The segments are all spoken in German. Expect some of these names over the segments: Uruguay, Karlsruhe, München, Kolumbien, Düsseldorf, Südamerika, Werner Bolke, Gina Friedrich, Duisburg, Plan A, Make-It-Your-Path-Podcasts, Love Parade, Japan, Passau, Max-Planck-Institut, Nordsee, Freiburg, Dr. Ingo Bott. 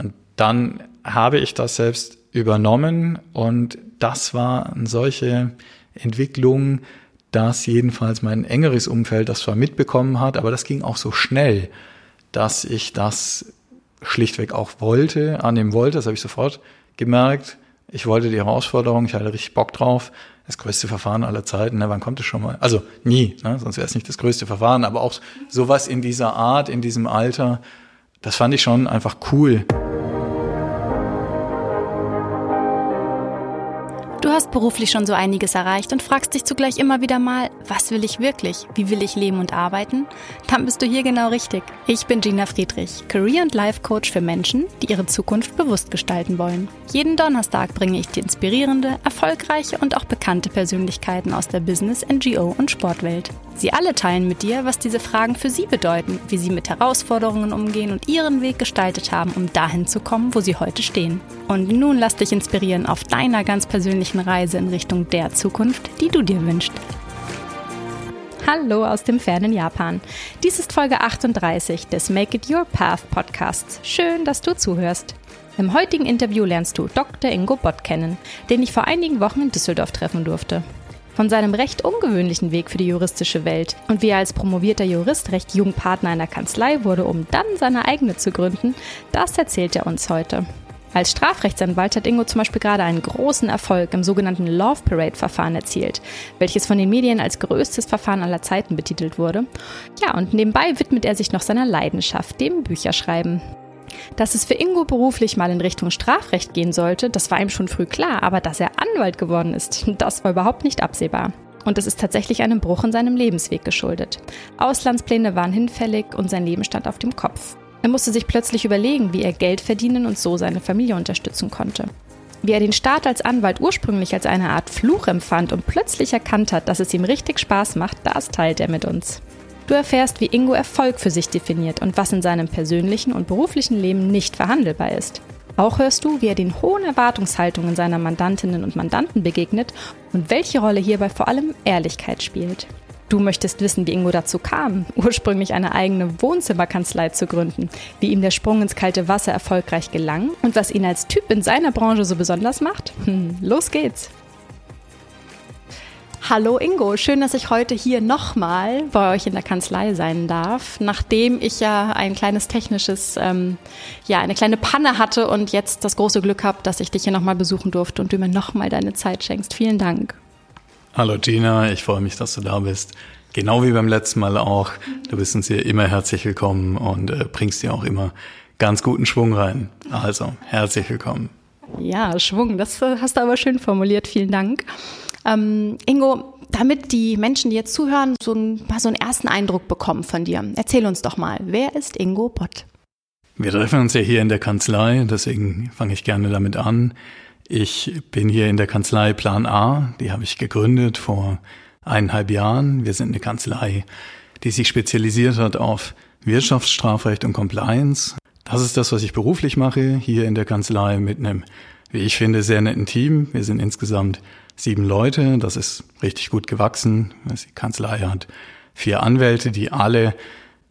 Und dann habe ich das selbst übernommen und das waren solche Entwicklungen, dass jedenfalls mein engeres Umfeld das zwar mitbekommen hat, aber das ging auch so schnell, dass ich das schlichtweg auch annehmen wollte, das habe ich sofort gemerkt. Ich wollte die Herausforderung, ich hatte richtig Bock drauf. Das größte Verfahren aller Zeiten, ne? Wann kommt es schon mal? Also nie, ne? Sonst wäre es nicht das größte Verfahren, aber auch sowas in dieser Art, in diesem Alter, das fand ich schon einfach cool. Du hast beruflich schon so einiges erreicht und fragst dich zugleich immer wieder mal, was will ich wirklich? Wie will ich leben und arbeiten? Dann bist du hier genau richtig. Ich bin Gina Friedrich, Career- und Life-Coach für Menschen, die ihre Zukunft bewusst gestalten wollen. Jeden Donnerstag bringe ich dir inspirierende, erfolgreiche und auch bekannte Persönlichkeiten aus der Business-, NGO- und Sportwelt. Sie alle teilen mit dir, was diese Fragen für sie bedeuten, wie sie mit Herausforderungen umgehen und ihren Weg gestaltet haben, um dahin zu kommen, wo sie heute stehen. Und nun lass dich inspirieren auf deiner ganz persönlichen Reise in Richtung der Zukunft, die du dir wünschst. Hallo aus dem fernen Japan. Dies ist Folge 38 des Make-It-Your-Path-Podcasts. Schön, dass du zuhörst. Im heutigen Interview lernst du Dr. Ingo Bott kennen, den ich vor einigen Wochen in Düsseldorf treffen durfte. Von seinem recht ungewöhnlichen Weg für die juristische Welt und wie er als promovierter Jurist recht jung Partner einer Kanzlei wurde, um dann seine eigene zu gründen, das erzählt er uns heute. Als Strafrechtsanwalt hat Ingo zum Beispiel gerade einen großen Erfolg im sogenannten Love Parade-Verfahren erzielt, welches von den Medien als größtes Verfahren aller Zeiten betitelt wurde. Ja, und nebenbei widmet er sich noch seiner Leidenschaft, dem Bücherschreiben. Dass es für Ingo beruflich mal in Richtung Strafrecht gehen sollte, das war ihm schon früh klar, aber dass er Anwalt geworden ist, das war überhaupt nicht absehbar. Und es ist tatsächlich einem Bruch in seinem Lebensweg geschuldet. Auslandspläne waren hinfällig und sein Leben stand auf dem Kopf. Er musste sich plötzlich überlegen, wie er Geld verdienen und so seine Familie unterstützen konnte. Wie er den Start als Anwalt ursprünglich als eine Art Fluch empfand und plötzlich erkannt hat, dass es ihm richtig Spaß macht, das teilt er mit uns. Du erfährst, wie Ingo Erfolg für sich definiert und was in seinem persönlichen und beruflichen Leben nicht verhandelbar ist. Auch hörst du, wie er den hohen Erwartungshaltungen seiner Mandantinnen und Mandanten begegnet und welche Rolle hierbei vor allem Ehrlichkeit spielt. Du möchtest wissen, wie Ingo dazu kam, ursprünglich eine eigene Wohnzimmerkanzlei zu gründen, wie ihm der Sprung ins kalte Wasser erfolgreich gelang und was ihn als Typ in seiner Branche so besonders macht. Los geht's! Hallo Ingo, schön, dass ich heute hier nochmal bei euch in der Kanzlei sein darf, nachdem ich ja ein kleines technisches, eine kleine Panne hatte und jetzt das große Glück habe, dass ich dich hier nochmal besuchen durfte und du mir nochmal deine Zeit schenkst. Vielen Dank. Hallo Gina, ich freue mich, dass du da bist. Genau wie beim letzten Mal auch. Du bist uns hier immer herzlich willkommen und bringst dir auch immer ganz guten Schwung rein. Also, herzlich willkommen. Ja, Schwung, das hast du aber schön formuliert. Vielen Dank. Ingo, damit die Menschen, die jetzt zuhören, so einen ersten Eindruck bekommen von dir. Erzähl uns doch mal, wer ist Ingo Bott? Wir treffen uns ja hier in der Kanzlei, deswegen fange ich gerne damit an. Ich bin hier in der Kanzlei Plan A, die habe ich gegründet vor 1,5 Jahren. Wir sind eine Kanzlei, die sich spezialisiert hat auf Wirtschaftsstrafrecht und Compliance. Das ist das, was ich beruflich mache, hier in der Kanzlei mit einem, wie ich finde, sehr netten Team. Wir sind insgesamt 7 Leute, das ist richtig gut gewachsen. Die Kanzlei hat 4 Anwälte, die alle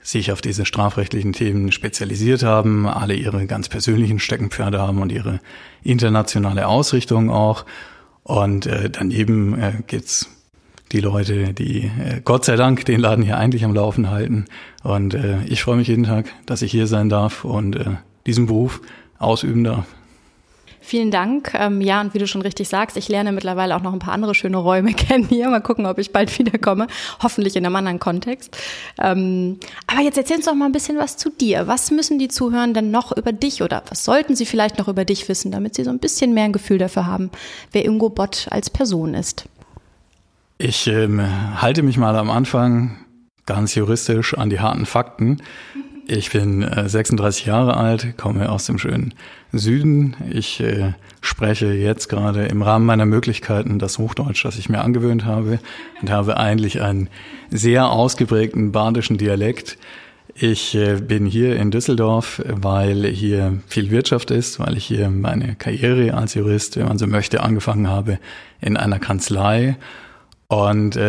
sich auf diese strafrechtlichen Themen spezialisiert haben, alle ihre ganz persönlichen Steckenpferde haben und ihre internationale Ausrichtung auch. Und daneben gibt's die Leute, die Gott sei Dank den Laden hier eigentlich am Laufen halten. Und ich freue mich jeden Tag, dass ich hier sein darf und diesen Beruf ausüben darf. Vielen Dank. Ja, und wie du schon richtig sagst, ich lerne mittlerweile auch noch ein paar andere schöne Räume kennen hier. Mal gucken, ob ich bald wiederkomme. Hoffentlich in einem anderen Kontext. Aber jetzt erzähl uns doch mal ein bisschen was zu dir. Was müssen die Zuhörer denn noch über dich oder was sollten sie vielleicht noch über dich wissen, damit sie so ein bisschen mehr ein Gefühl dafür haben, wer Ingo Bott als Person ist? Ich halte mich mal am Anfang ganz juristisch an die harten Fakten. Ich bin 36 Jahre alt, komme aus dem schönen Süden. Ich spreche jetzt gerade im Rahmen meiner Möglichkeiten das Hochdeutsch, das ich mir angewöhnt habe und habe eigentlich einen sehr ausgeprägten badischen Dialekt. Ich bin hier in Düsseldorf, weil hier viel Wirtschaft ist, weil ich hier meine Karriere als Jurist, wenn man so möchte, angefangen habe in einer Kanzlei und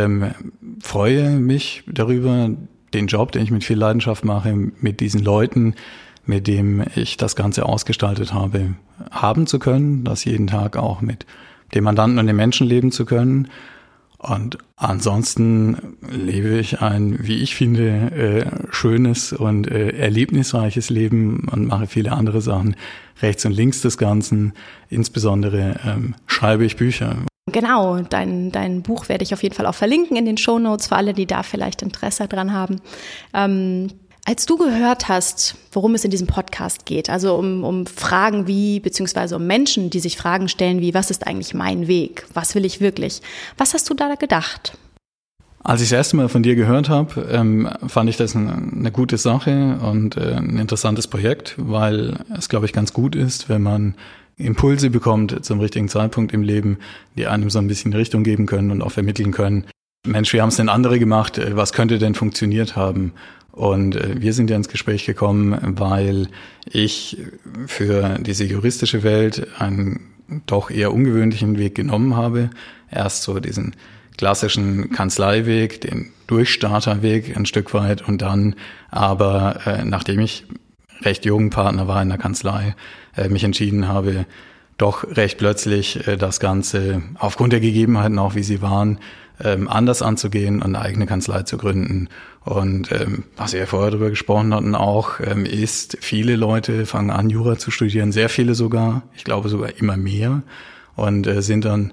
freue mich darüber, den Job, den ich mit viel Leidenschaft mache, mit diesen Leuten, mit dem ich das Ganze ausgestaltet habe, haben zu können, das jeden Tag auch mit dem Mandanten und den Menschen leben zu können. Und ansonsten lebe ich ein, wie ich finde, schönes und erlebnisreiches Leben und mache viele andere Sachen rechts und links des Ganzen. Insbesondere schreibe ich Bücher. Genau, dein Buch werde ich auf jeden Fall auch verlinken in den Shownotes, für alle, die da vielleicht Interesse dran haben. Als du gehört hast, worum es in diesem Podcast geht, also um Fragen wie, beziehungsweise um Menschen, die sich Fragen stellen wie, was ist eigentlich mein Weg? Was will ich wirklich? Was hast du da gedacht? Als ich das erste Mal von dir gehört habe, fand ich das eine gute Sache und ein interessantes Projekt, weil es, glaube ich, ganz gut ist, wenn man Impulse bekommt zum richtigen Zeitpunkt im Leben, die einem so ein bisschen Richtung geben können und auch vermitteln können. Mensch, wie haben es denn andere gemacht? Was könnte denn funktioniert haben? Und wir sind ja ins Gespräch gekommen, weil ich für diese juristische Welt einen doch eher ungewöhnlichen Weg genommen habe. Erst so diesen klassischen Kanzleiweg, den Durchstarterweg ein Stück weit und dann aber, nachdem ich recht jungen Partner war in der Kanzlei, mich entschieden habe, doch recht plötzlich das Ganze aufgrund der Gegebenheiten auch, wie sie waren, anders anzugehen und eine eigene Kanzlei zu gründen. Und was wir vorher darüber gesprochen hatten auch, ist, viele Leute fangen an, Jura zu studieren, sehr viele sogar, ich glaube sogar immer mehr, und sind dann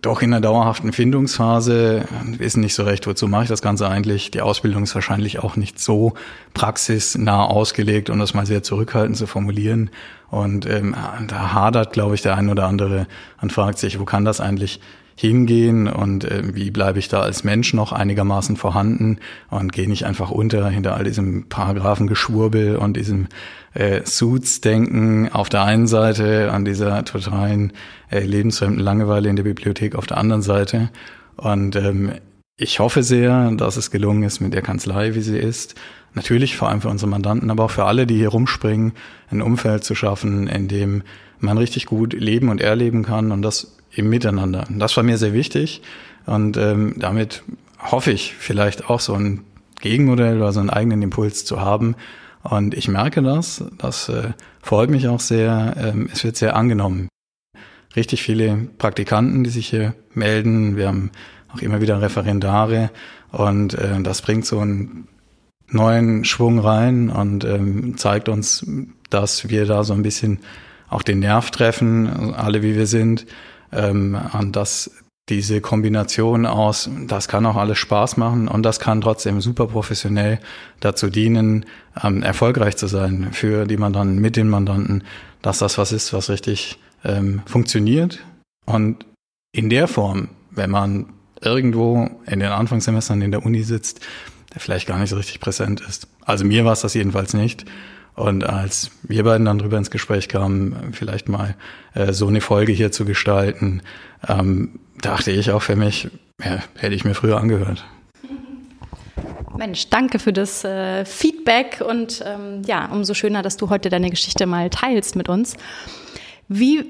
doch in einer dauerhaften Findungsphase, wissen nicht so recht, wozu mache ich das Ganze eigentlich. Die Ausbildung ist wahrscheinlich auch nicht so praxisnah ausgelegt, um das mal sehr zurückhaltend zu formulieren. Und da hadert, glaube ich, der ein oder andere und fragt sich, wo kann das eigentlich hingehen und wie bleibe ich da als Mensch noch einigermaßen vorhanden und gehe nicht einfach unter hinter all diesem Paragraphengeschwurbel und diesem Suits-Denken auf der einen Seite, an dieser totalen lebensfremden Langeweile in der Bibliothek auf der anderen Seite. Und ich hoffe sehr, dass es gelungen ist mit der Kanzlei, wie sie ist. Natürlich vor allem für unsere Mandanten, aber auch für alle, die hier rumspringen, ein Umfeld zu schaffen, in dem man richtig gut leben und erleben kann und das im Miteinander. Das war mir sehr wichtig und damit hoffe ich vielleicht auch so ein Gegenmodell oder so einen eigenen Impuls zu haben. Und ich merke das freut mich auch sehr, es wird sehr angenommen. Richtig viele Praktikanten, die sich hier melden, wir haben auch immer wieder Referendare und das bringt so einen neuen Schwung rein und zeigt uns, dass wir da so ein bisschen auch den Nerv treffen, alle wie wir sind, an das diese Kombination aus, das kann auch alles Spaß machen und das kann trotzdem super professionell dazu dienen, erfolgreich zu sein für die Mandanten, mit den Mandanten, dass das was ist, was richtig funktioniert. Und in der Form, wenn man irgendwo in den Anfangssemestern in der Uni sitzt, der vielleicht gar nicht so richtig präsent ist. Also mir war es das jedenfalls nicht. Und als wir beiden dann drüber ins Gespräch kamen, vielleicht mal so eine Folge hier zu gestalten, dachte ich auch für mich, ja, hätte ich mir früher angehört. Mensch, danke für das Feedback und ja, umso schöner, dass du heute deine Geschichte mal teilst mit uns. Wie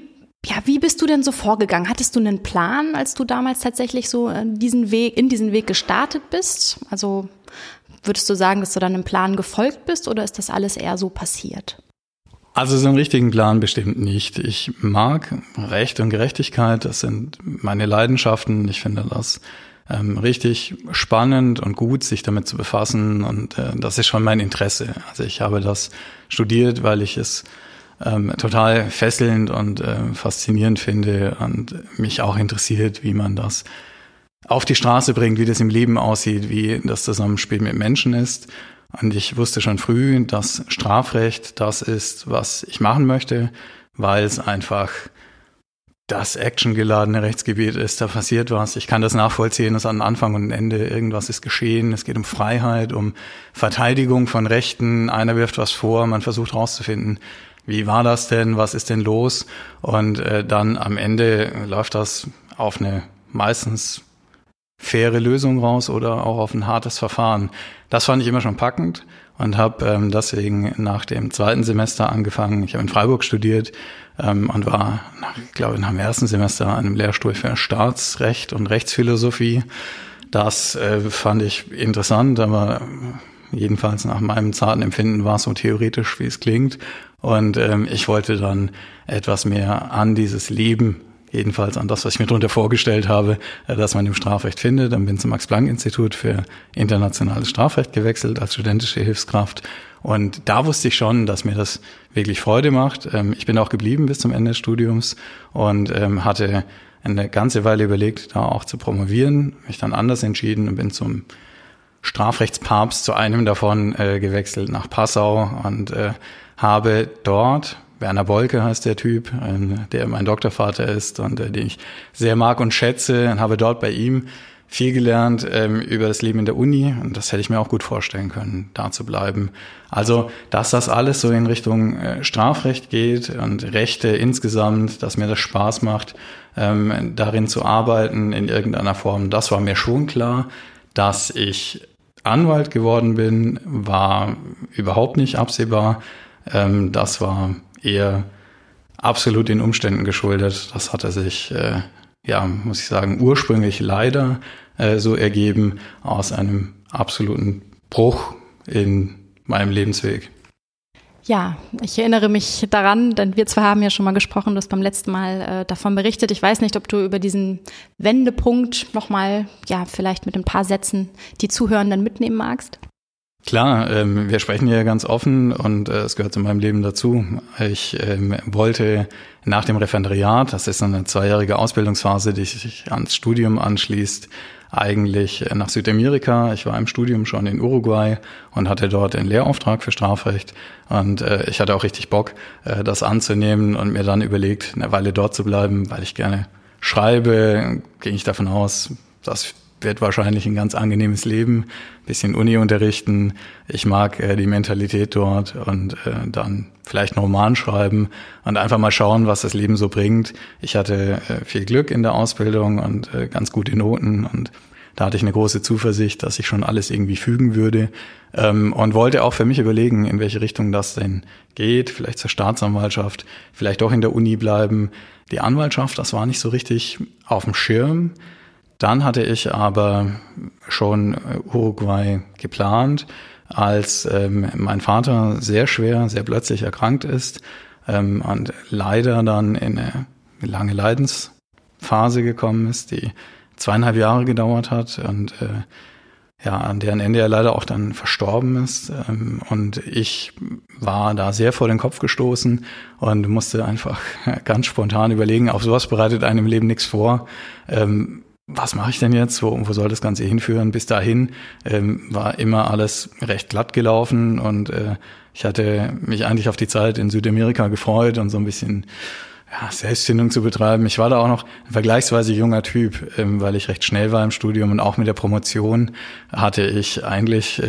bist du denn so vorgegangen? Hattest du einen Plan, als du damals tatsächlich so in diesen Weg gestartet bist? Also würdest du sagen, dass du dann einem Plan gefolgt bist oder ist das alles eher so passiert? Also so einen richtigen Plan bestimmt nicht. Ich mag Recht und Gerechtigkeit, das sind meine Leidenschaften. Ich finde das richtig spannend und gut, sich damit zu befassen und das ist schon mein Interesse. Also ich habe das studiert, weil ich es total fesselnd und faszinierend finde und mich auch interessiert, wie man das auf die Straße bringt, wie das im Leben aussieht, wie das Zusammenspiel mit Menschen ist. Und ich wusste schon früh, dass Strafrecht das ist, was ich machen möchte, weil es einfach das actiongeladene Rechtsgebiet ist, da passiert was. Ich kann das nachvollziehen, das an Anfang und Ende, irgendwas ist geschehen. Es geht um Freiheit, um Verteidigung von Rechten. Einer wirft was vor, man versucht rauszufinden, wie war das denn, was ist denn los? Und dann am Ende läuft das auf eine meistens faire Lösung raus oder auch auf ein hartes Verfahren. Das fand ich immer schon packend und habe deswegen nach dem zweiten Semester angefangen. Ich habe in Freiburg studiert und war, ich glaube, nach dem ersten Semester an einem Lehrstuhl für Staatsrecht und Rechtsphilosophie. Das fand ich interessant, aber Jedenfalls nach meinem zarten Empfinden war es so theoretisch, wie es klingt. Und ich wollte dann etwas mehr an dieses Leben, jedenfalls an das, was ich mir darunter vorgestellt habe, dass man im Strafrecht findet. Dann bin ich zum Max-Planck-Institut für internationales Strafrecht gewechselt als studentische Hilfskraft. Und da wusste ich schon, dass mir das wirklich Freude macht. Ich bin auch geblieben bis zum Ende des Studiums und hatte eine ganze Weile überlegt, da auch zu promovieren, mich dann anders entschieden und bin zum Strafrechtspapst, zu einem davon, gewechselt nach Passau und habe dort, Werner Bolke heißt der Typ, der mein Doktorvater ist und den ich sehr mag und schätze, und habe dort bei ihm viel gelernt über das Leben in der Uni, und das hätte ich mir auch gut vorstellen können, da zu bleiben. Also, dass das alles so in Richtung Strafrecht geht und Rechte insgesamt, dass mir das Spaß macht, darin zu arbeiten in irgendeiner Form, das war mir schon klar. Dass ich Anwalt geworden bin, war überhaupt nicht absehbar. Das war eher absolut den Umständen geschuldet. Das hatte sich, muss ich sagen, ursprünglich leider so ergeben, aus einem absoluten Bruch in meinem Lebensweg. Ja, ich erinnere mich daran, denn wir zwei haben ja schon mal gesprochen, du hast beim letzten Mal davon berichtet. Ich weiß nicht, ob du über diesen Wendepunkt nochmal, vielleicht mit ein paar Sätzen die Zuhörenden mitnehmen magst. Klar, wir sprechen hier ganz offen und es gehört zu meinem Leben dazu. Ich wollte nach dem Referendariat, das ist eine 2-jährige Ausbildungsphase, die sich ans Studium anschließt, eigentlich nach Südamerika. Ich war im Studium schon in Uruguay und hatte dort einen Lehrauftrag für Strafrecht. Und ich hatte auch richtig Bock, das anzunehmen und mir dann überlegt, eine Weile dort zu bleiben, weil ich gerne schreibe. Ging ich davon aus, das wird wahrscheinlich ein ganz angenehmes Leben. Ein bisschen Uni unterrichten. Ich mag die Mentalität dort und dann vielleicht einen Roman schreiben und einfach mal schauen, was das Leben so bringt. Ich hatte viel Glück in der Ausbildung und ganz gute Noten, und da hatte ich eine große Zuversicht, dass sich schon alles irgendwie fügen würde, und wollte auch für mich überlegen, in welche Richtung das denn geht. Vielleicht zur Staatsanwaltschaft, vielleicht doch in der Uni bleiben. Die Anwaltschaft, das war nicht so richtig auf dem Schirm. Dann hatte ich aber schon Uruguay geplant, als mein Vater sehr schwer, sehr plötzlich erkrankt ist und leider dann in eine lange Leidensphase gekommen ist, die 2,5 Jahre gedauert hat und an deren Ende er leider auch dann verstorben ist. Und ich war da sehr vor den Kopf gestoßen und musste einfach ganz spontan überlegen, auf sowas bereitet einem Leben nichts vor. Was mache ich denn jetzt? Wo soll das Ganze hinführen? Bis dahin war immer alles recht glatt gelaufen und ich hatte mich eigentlich auf die Zeit in Südamerika gefreut und so ein bisschen Selbstfindung zu betreiben. Ich war da auch noch ein vergleichsweise junger Typ, weil ich recht schnell war im Studium, und auch mit der Promotion hatte ich eigentlich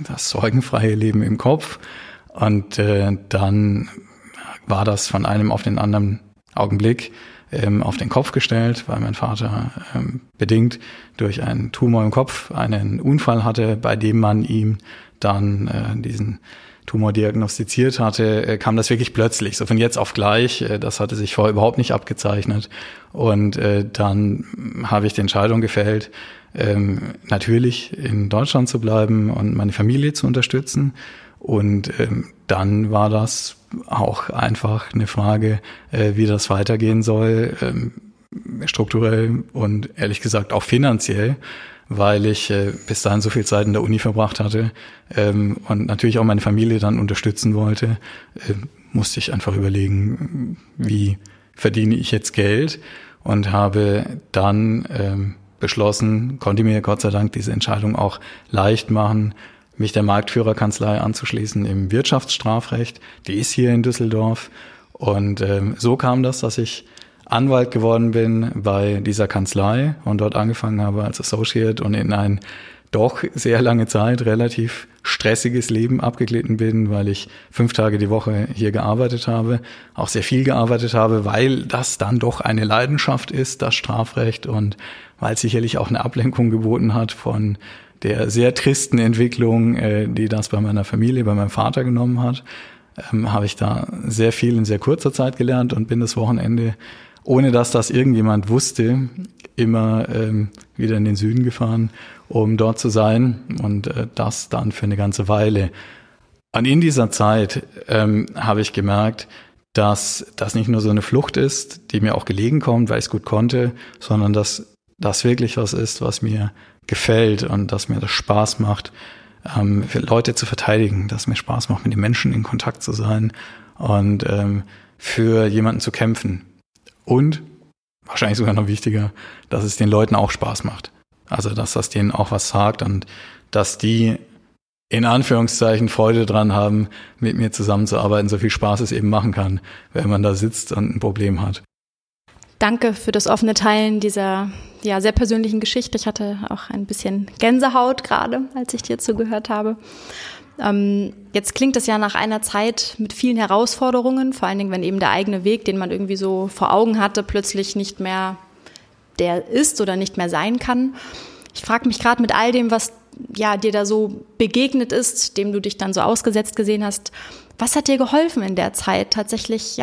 das sorgenfreie Leben im Kopf, und dann war das von einem auf den anderen Augenblick auf den Kopf gestellt, weil mein Vater bedingt durch einen Tumor im Kopf einen Unfall hatte, bei dem man ihm dann diesen Tumor diagnostiziert hatte, kam das wirklich plötzlich, so von jetzt auf gleich. Das hatte sich vorher überhaupt nicht abgezeichnet. Und dann habe ich die Entscheidung gefällt, natürlich in Deutschland zu bleiben und meine Familie zu unterstützen. Und dann war das auch einfach eine Frage, wie das weitergehen soll, strukturell und ehrlich gesagt auch finanziell, weil ich bis dahin so viel Zeit in der Uni verbracht hatte und natürlich auch meine Familie dann unterstützen wollte, musste ich einfach überlegen, wie verdiene ich jetzt Geld, und habe dann beschlossen, konnte mir Gott sei Dank diese Entscheidung auch leicht machen, mich der Marktführerkanzlei anzuschließen im Wirtschaftsstrafrecht. Die ist hier in Düsseldorf. Und so kam das, dass ich Anwalt geworden bin bei dieser Kanzlei und dort angefangen habe als Associate und in ein doch sehr lange Zeit relativ stressiges Leben abgeglitten bin, weil ich 5 Tage die Woche hier gearbeitet habe, auch sehr viel gearbeitet habe, weil das dann doch eine Leidenschaft ist, das Strafrecht, und weil es sicherlich auch eine Ablenkung geboten hat von der sehr tristen Entwicklung, die das bei meiner Familie, bei meinem Vater genommen hat, habe ich da sehr viel in sehr kurzer Zeit gelernt und bin das Wochenende, ohne dass das irgendjemand wusste, immer wieder in den Süden gefahren, um dort zu sein, und das dann für eine ganze Weile. Und in dieser Zeit habe ich gemerkt, dass das nicht nur so eine Flucht ist, die mir auch gelegen kommt, weil ich es gut konnte, sondern dass das wirklich was ist, was mir gefällt und dass mir das Spaß macht, für Leute zu verteidigen, dass mir Spaß macht, mit den Menschen in Kontakt zu sein und für jemanden zu kämpfen. Und wahrscheinlich sogar noch wichtiger, dass es den Leuten auch Spaß macht. Also, dass das denen auch was sagt und dass die in Anführungszeichen Freude dran haben, mit mir zusammenzuarbeiten, so viel Spaß es eben machen kann, wenn man da sitzt und ein Problem hat. Danke für das offene Teilen dieser sehr persönlichen Geschichte. Ich hatte auch ein bisschen Gänsehaut gerade, als ich dir zugehört habe. Jetzt klingt es ja nach einer Zeit mit vielen Herausforderungen, vor allen Dingen, wenn eben der eigene Weg, den man irgendwie so vor Augen hatte, plötzlich nicht mehr der ist oder nicht mehr sein kann. Ich frage mich gerade mit all dem, was dir da so begegnet ist, dem du dich dann so ausgesetzt gesehen hast, was hat dir geholfen in der Zeit, tatsächlich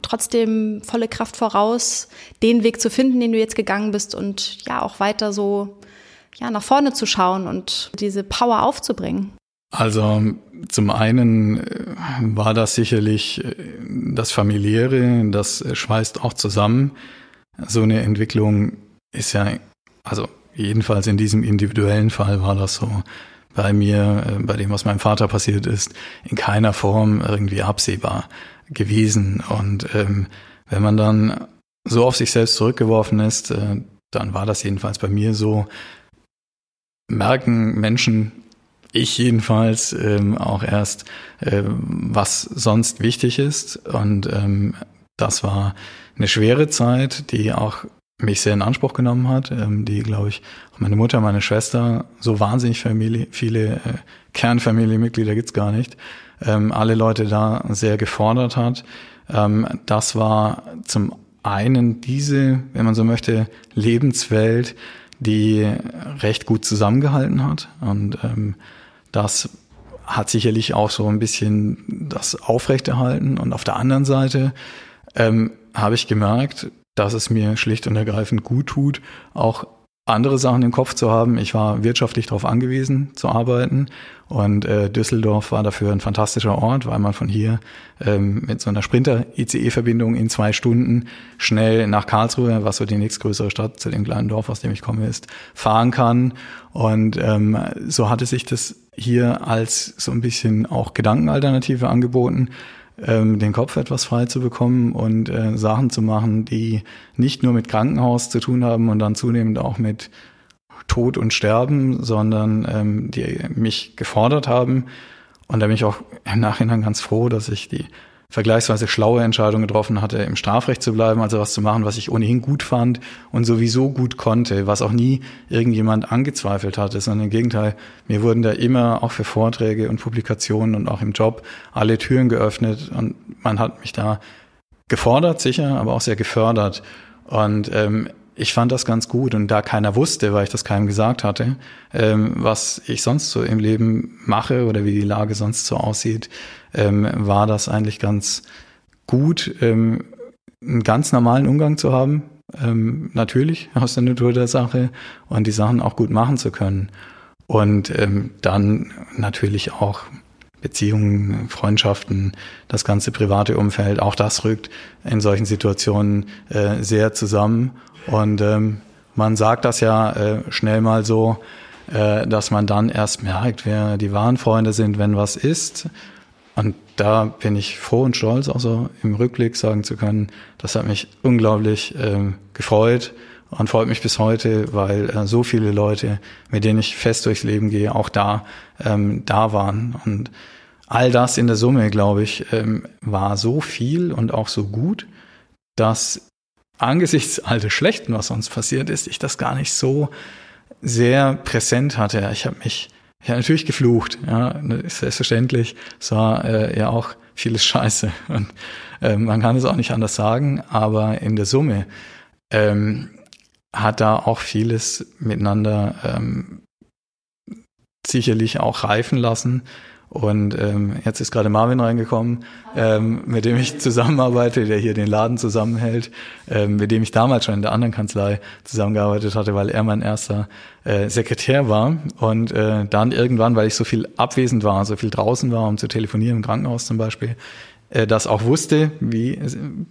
trotzdem volle Kraft voraus, den Weg zu finden, den du jetzt gegangen bist, und auch weiter so nach vorne zu schauen und diese Power aufzubringen? Also zum einen war das sicherlich das Familiäre, das schweißt auch zusammen. So eine Entwicklung ist jedenfalls in diesem individuellen Fall war das so bei mir, bei dem, was meinem Vater passiert ist, in keiner Form irgendwie absehbar gewesen. Und wenn man dann so auf sich selbst zurückgeworfen ist, dann war das jedenfalls bei mir so, merken Menschen, ich jedenfalls, auch erst, was sonst wichtig ist. Und das war eine schwere Zeit, die auch mich sehr in Anspruch genommen hat, die, glaube ich, meine Mutter, meine Schwester, so wahnsinnig viele Kernfamilienmitglieder gibt's gar nicht, alle Leute da sehr gefordert hat. Das war zum einen diese, wenn man so möchte, Lebenswelt, die recht gut zusammengehalten hat, und das hat sicherlich auch so ein bisschen das aufrechterhalten. Und auf der anderen Seite habe ich gemerkt, dass es mir schlicht und ergreifend gut tut, auch andere Sachen im Kopf zu haben. Ich war wirtschaftlich darauf angewiesen, zu arbeiten, und Düsseldorf war dafür ein fantastischer Ort, weil man von hier mit so einer Sprinter-ICE-Verbindung in 2 Stunden schnell nach Karlsruhe, was so die nächstgrößere Stadt zu dem kleinen Dorf, aus dem ich komme, ist, fahren kann. Und so hatte sich das hier als so ein bisschen auch Gedankenalternative angeboten, den Kopf etwas frei zu bekommen und Sachen zu machen, die nicht nur mit Krankenhaus zu tun haben und dann zunehmend auch mit Tod und Sterben, sondern die mich gefordert haben. Und da bin ich auch im Nachhinein ganz froh, dass ich die vergleichsweise schlaue Entscheidung getroffen hatte, im Strafrecht zu bleiben, also was zu machen, was ich ohnehin gut fand und sowieso gut konnte, was auch nie irgendjemand angezweifelt hatte, sondern im Gegenteil, mir wurden da immer auch für Vorträge und Publikationen und auch im Job alle Türen geöffnet, und man hat mich da gefordert, sicher, aber auch sehr gefördert. Und ich fand das ganz gut, und da keiner wusste, weil ich das keinem gesagt hatte, was ich sonst so im Leben mache oder wie die Lage sonst so aussieht, war das eigentlich ganz gut, einen ganz normalen Umgang zu haben, natürlich aus der Natur der Sache, und die Sachen auch gut machen zu können. Und dann natürlich auch Beziehungen, Freundschaften, das ganze private Umfeld, auch das rückt in solchen Situationen sehr zusammen. Und man sagt das ja schnell mal so, dass man dann erst merkt, wer die wahren Freunde sind, wenn was ist. Und da bin ich froh und stolz, auch so im Rückblick sagen zu können, das hat mich unglaublich gefreut und freut mich bis heute, weil so viele Leute, mit denen ich fest durchs Leben gehe, auch da waren. Und all das in der Summe, glaube ich, war so viel und auch so gut, dass angesichts all des Schlechten, was sonst passiert ist, ich das gar nicht so sehr präsent hatte. Ich habe natürlich geflucht, ja, selbstverständlich. Es war ja auch vieles Scheiße, und man kann es auch nicht anders sagen, aber in der Summe hat da auch vieles miteinander sicherlich auch reifen lassen Und jetzt ist gerade Marvin reingekommen, mit dem ich zusammenarbeite, der hier den Laden zusammenhält, mit dem ich damals schon in der anderen Kanzlei zusammengearbeitet hatte, weil er mein erster Sekretär war. Und dann irgendwann, weil ich so viel abwesend war, so viel draußen war, um zu telefonieren im Krankenhaus zum Beispiel, das auch wusste, wie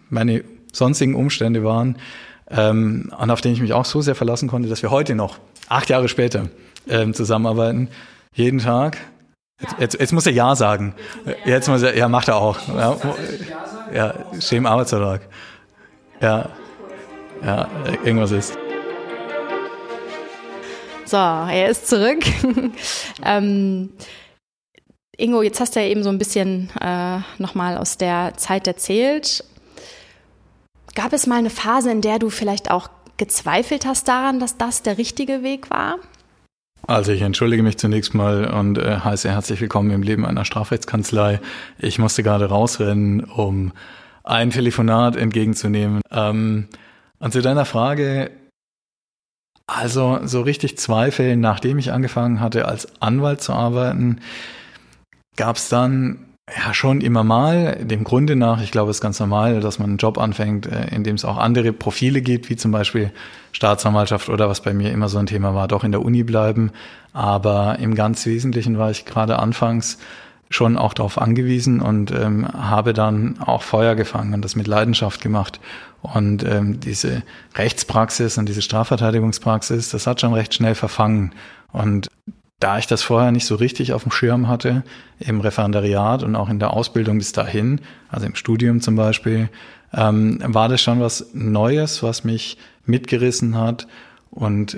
meine sonstigen Umstände waren, und auf den ich mich auch so sehr verlassen konnte, dass wir heute noch, 8 Jahre später, zusammenarbeiten, jeden Tag. Jetzt muss er Ja sagen. Jetzt muss er, ja, macht er auch. Ja, steht im Arbeitsvertrag. Ja, irgendwas ist. So, er ist zurück. Ingo, jetzt hast du ja eben so ein bisschen nochmal aus der Zeit erzählt. Gab es mal eine Phase, in der du vielleicht auch gezweifelt hast daran, dass das der richtige Weg war? Also ich entschuldige mich zunächst mal und heiße herzlich willkommen im Leben einer Strafrechtskanzlei. Ich musste gerade rausrennen, um ein Telefonat entgegenzunehmen. Und zu deiner Frage, also so richtig Zweifel, nachdem ich angefangen hatte, als Anwalt zu arbeiten, gab es dann ja schon immer mal, dem Grunde nach, ich glaube, es ist ganz normal, dass man einen Job anfängt, in dem es auch andere Profile gibt, wie zum Beispiel Staatsanwaltschaft oder was bei mir immer so ein Thema war, doch in der Uni bleiben. Aber im ganz Wesentlichen war ich gerade anfangs schon auch darauf angewiesen und habe dann auch Feuer gefangen und das mit Leidenschaft gemacht. Und diese Rechtspraxis und diese Strafverteidigungspraxis, das hat schon recht schnell verfangen. Und da ich das vorher nicht so richtig auf dem Schirm hatte, im Referendariat und auch in der Ausbildung bis dahin, also im Studium zum Beispiel, war das schon was Neues, was mich mitgerissen hat. Und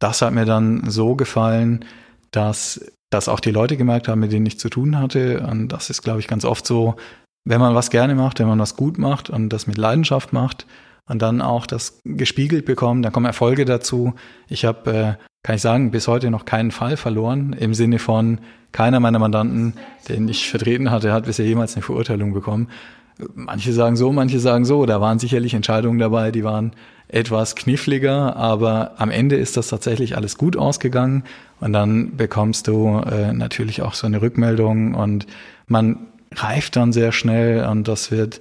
das hat mir dann so gefallen, dass das auch die Leute gemerkt haben, mit denen ich zu tun hatte. Und das ist, glaube ich, ganz oft so, wenn man was gerne macht, wenn man was gut macht und das mit Leidenschaft macht und dann auch das gespiegelt bekommen, dann kommen Erfolge dazu. Ich habe kann ich sagen, bis heute noch keinen Fall verloren, im Sinne von keiner meiner Mandanten, den ich vertreten hatte, hat bisher jemals eine Verurteilung bekommen. Manche sagen so, da waren sicherlich Entscheidungen dabei, die waren etwas kniffliger, aber am Ende ist das tatsächlich alles gut ausgegangen und dann bekommst du natürlich auch so eine Rückmeldung und man reift dann sehr schnell und das wird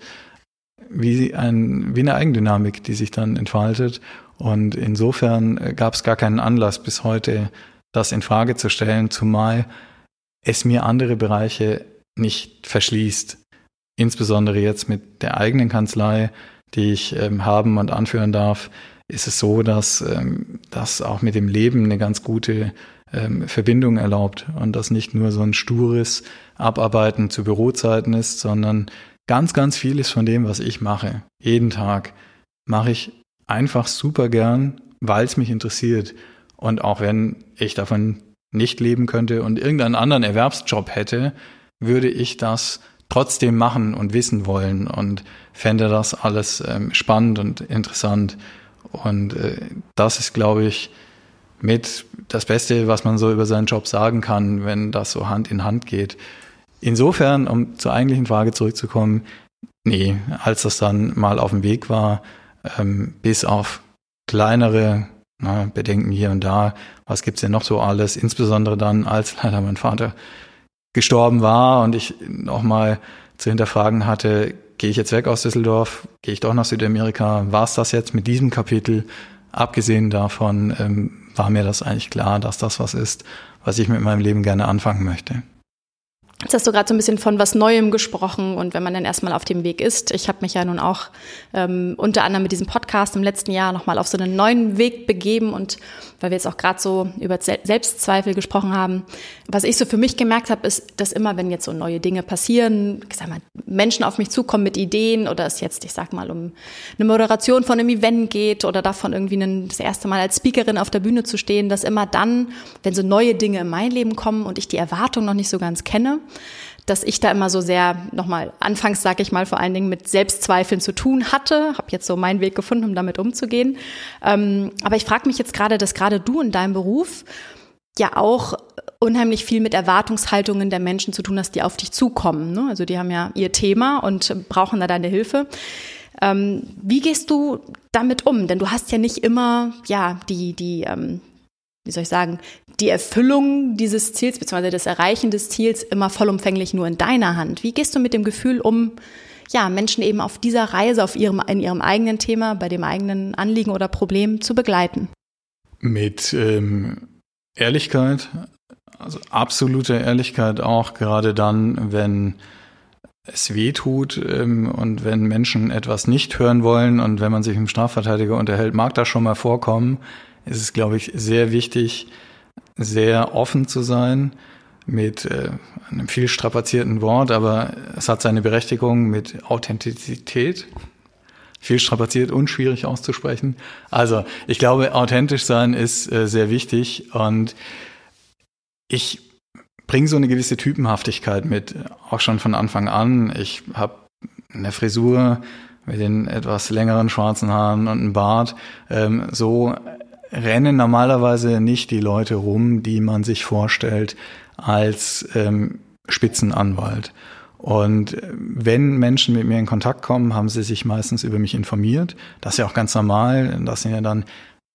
wie eine Eigendynamik, die sich dann entfaltet. Und insofern gab es gar keinen Anlass bis heute, das in Frage zu stellen, zumal es mir andere Bereiche nicht verschließt. Insbesondere jetzt mit der eigenen Kanzlei, die ich haben und anführen darf, ist es so, dass das auch mit dem Leben eine ganz gute Verbindung erlaubt und das nicht nur so ein stures Abarbeiten zu Bürozeiten ist, sondern ganz, ganz vieles von dem, was ich mache, jeden Tag, mache ich einfach super gern, weil es mich interessiert. Und auch wenn ich davon nicht leben könnte und irgendeinen anderen Erwerbsjob hätte, würde ich das trotzdem machen und wissen wollen und fände das alles spannend und interessant. Und das ist, glaube ich, mit das Beste, was man so über seinen Job sagen kann, wenn das so Hand in Hand geht. Insofern, um zur eigentlichen Frage zurückzukommen, nee, als das dann mal auf dem Weg war, bis auf kleinere Bedenken hier und da, was gibt's denn noch so alles, insbesondere dann, als leider mein Vater gestorben war und ich nochmal zu hinterfragen hatte, gehe ich jetzt weg aus Düsseldorf, gehe ich doch nach Südamerika, war's das jetzt mit diesem Kapitel? Abgesehen davon war mir das eigentlich klar, dass das was ist, was ich mit meinem Leben gerne anfangen möchte. Jetzt hast du gerade so ein bisschen von was Neuem gesprochen und wenn man dann erstmal auf dem Weg ist. Ich habe mich ja nun auch unter anderem mit diesem Podcast im letzten Jahr nochmal auf so einen neuen Weg begeben und weil wir jetzt auch gerade so über Selbstzweifel gesprochen haben, was ich so für mich gemerkt habe, ist, dass immer, wenn jetzt so neue Dinge passieren, ich sag mal, Menschen auf mich zukommen mit Ideen oder es jetzt, ich sag mal, um eine Moderation von einem Event geht oder davon irgendwie das erste Mal als Speakerin auf der Bühne zu stehen, dass immer dann, wenn so neue Dinge in mein Leben kommen und ich die Erwartung noch nicht so ganz kenne, dass ich da immer so sehr, nochmal anfangs, sage ich mal, vor allen Dingen mit Selbstzweifeln zu tun hatte. Habe jetzt so meinen Weg gefunden, um damit umzugehen. Aber ich frage mich jetzt gerade, dass gerade du in deinem Beruf ja auch unheimlich viel mit Erwartungshaltungen der Menschen zu tun hast, die auf dich zukommen, ne? Also die haben ja ihr Thema und brauchen da deine Hilfe. Wie gehst du damit um? Denn du hast ja nicht immer ja die wie soll ich sagen, die Erfüllung dieses Ziels bzw. das Erreichen des Ziels immer vollumfänglich nur in deiner Hand. Wie gehst du mit dem Gefühl um, ja, Menschen eben auf dieser Reise, in ihrem eigenen Thema, bei dem eigenen Anliegen oder Problem zu begleiten? Mit Ehrlichkeit, also absolute Ehrlichkeit auch, gerade dann, wenn es weh tut und wenn Menschen etwas nicht hören wollen und wenn man sich mit dem Strafverteidiger unterhält, mag das schon mal vorkommen. Es ist, glaube ich, sehr wichtig, sehr offen zu sein mit einem viel strapazierten Wort, aber es hat seine Berechtigung, mit Authentizität. Viel strapaziert und schwierig auszusprechen. Also ich glaube, authentisch sein ist sehr wichtig und ich bringe so eine gewisse Typenhaftigkeit mit, auch schon von Anfang an. Ich habe eine Frisur mit den etwas längeren schwarzen Haaren und einen Bart. So rennen normalerweise nicht die Leute rum, die man sich vorstellt als Spitzenanwalt. Und wenn Menschen mit mir in Kontakt kommen, haben sie sich meistens über mich informiert. Das ist ja auch ganz normal. Das sind ja dann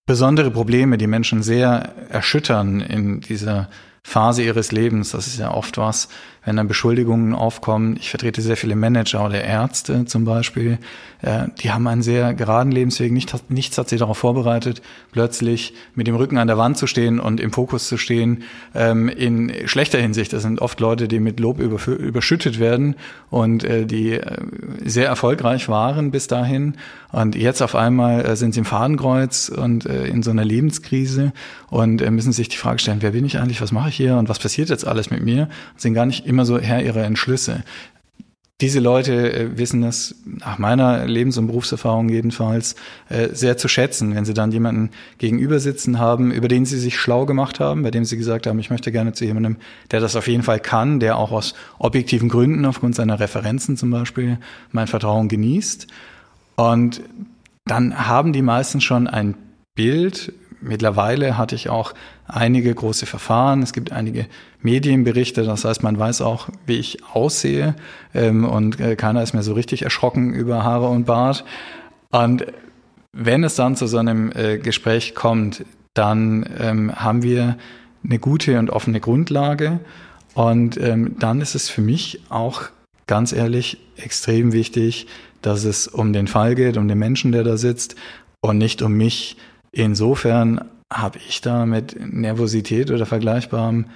besondere Probleme, die Menschen sehr erschüttern in dieser Phase ihres Lebens. Das ist ja oft was, wenn dann Beschuldigungen aufkommen. Ich vertrete sehr viele Manager oder Ärzte zum Beispiel. Die haben einen sehr geraden Lebensweg. Nichts hat sie darauf vorbereitet, plötzlich mit dem Rücken an der Wand zu stehen und im Fokus zu stehen, in schlechter Hinsicht. Das sind oft Leute, die mit Lob überschüttet werden und die sehr erfolgreich waren bis dahin. Und jetzt auf einmal sind sie im Fadenkreuz und in so einer Lebenskrise und müssen sich die Frage stellen, wer bin ich eigentlich, was mache ich hier und was passiert jetzt alles mit mir? Und sind gar nicht immer so Herr ihrer Entschlüsse. Diese Leute wissen das, nach meiner Lebens- und Berufserfahrung jedenfalls, sehr zu schätzen, wenn sie dann jemanden gegenüber sitzen haben, über den sie sich schlau gemacht haben, bei dem sie gesagt haben, ich möchte gerne zu jemandem, der das auf jeden Fall kann, der auch aus objektiven Gründen, aufgrund seiner Referenzen zum Beispiel, mein Vertrauen genießt. Und dann haben die meistens schon ein Bild. Mittlerweile hatte ich auch einige große Verfahren. Es gibt einige Medienberichte. Das heißt, man weiß auch, wie ich aussehe. Und keiner ist mehr so richtig erschrocken über Haare und Bart. Und wenn es dann zu so einem Gespräch kommt, dann haben wir eine gute und offene Grundlage. Und dann ist es für mich auch ganz ehrlich extrem wichtig, dass es um den Fall geht, um den Menschen, der da sitzt und nicht um mich. Insofern habe ich da mit Nervosität oder Vergleichbarem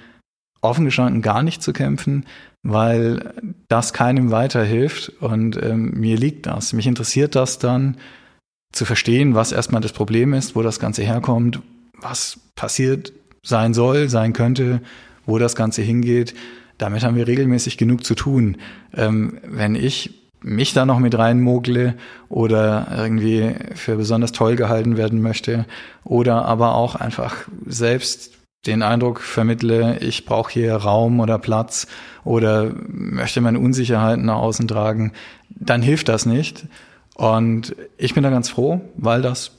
offen gestanden gar nicht zu kämpfen, weil das keinem weiterhilft und mir liegt das. Mich interessiert das dann zu verstehen, was erstmal das Problem ist, wo das Ganze herkommt, was passiert sein soll, sein könnte, wo das Ganze hingeht. Damit haben wir regelmäßig genug zu tun. Wenn ich mich da noch mit reinmogle oder irgendwie für besonders toll gehalten werden möchte oder aber auch einfach selbst den Eindruck vermittle, ich brauche hier Raum oder Platz oder möchte meine Unsicherheiten nach außen tragen, dann hilft das nicht. Und ich bin da ganz froh, weil das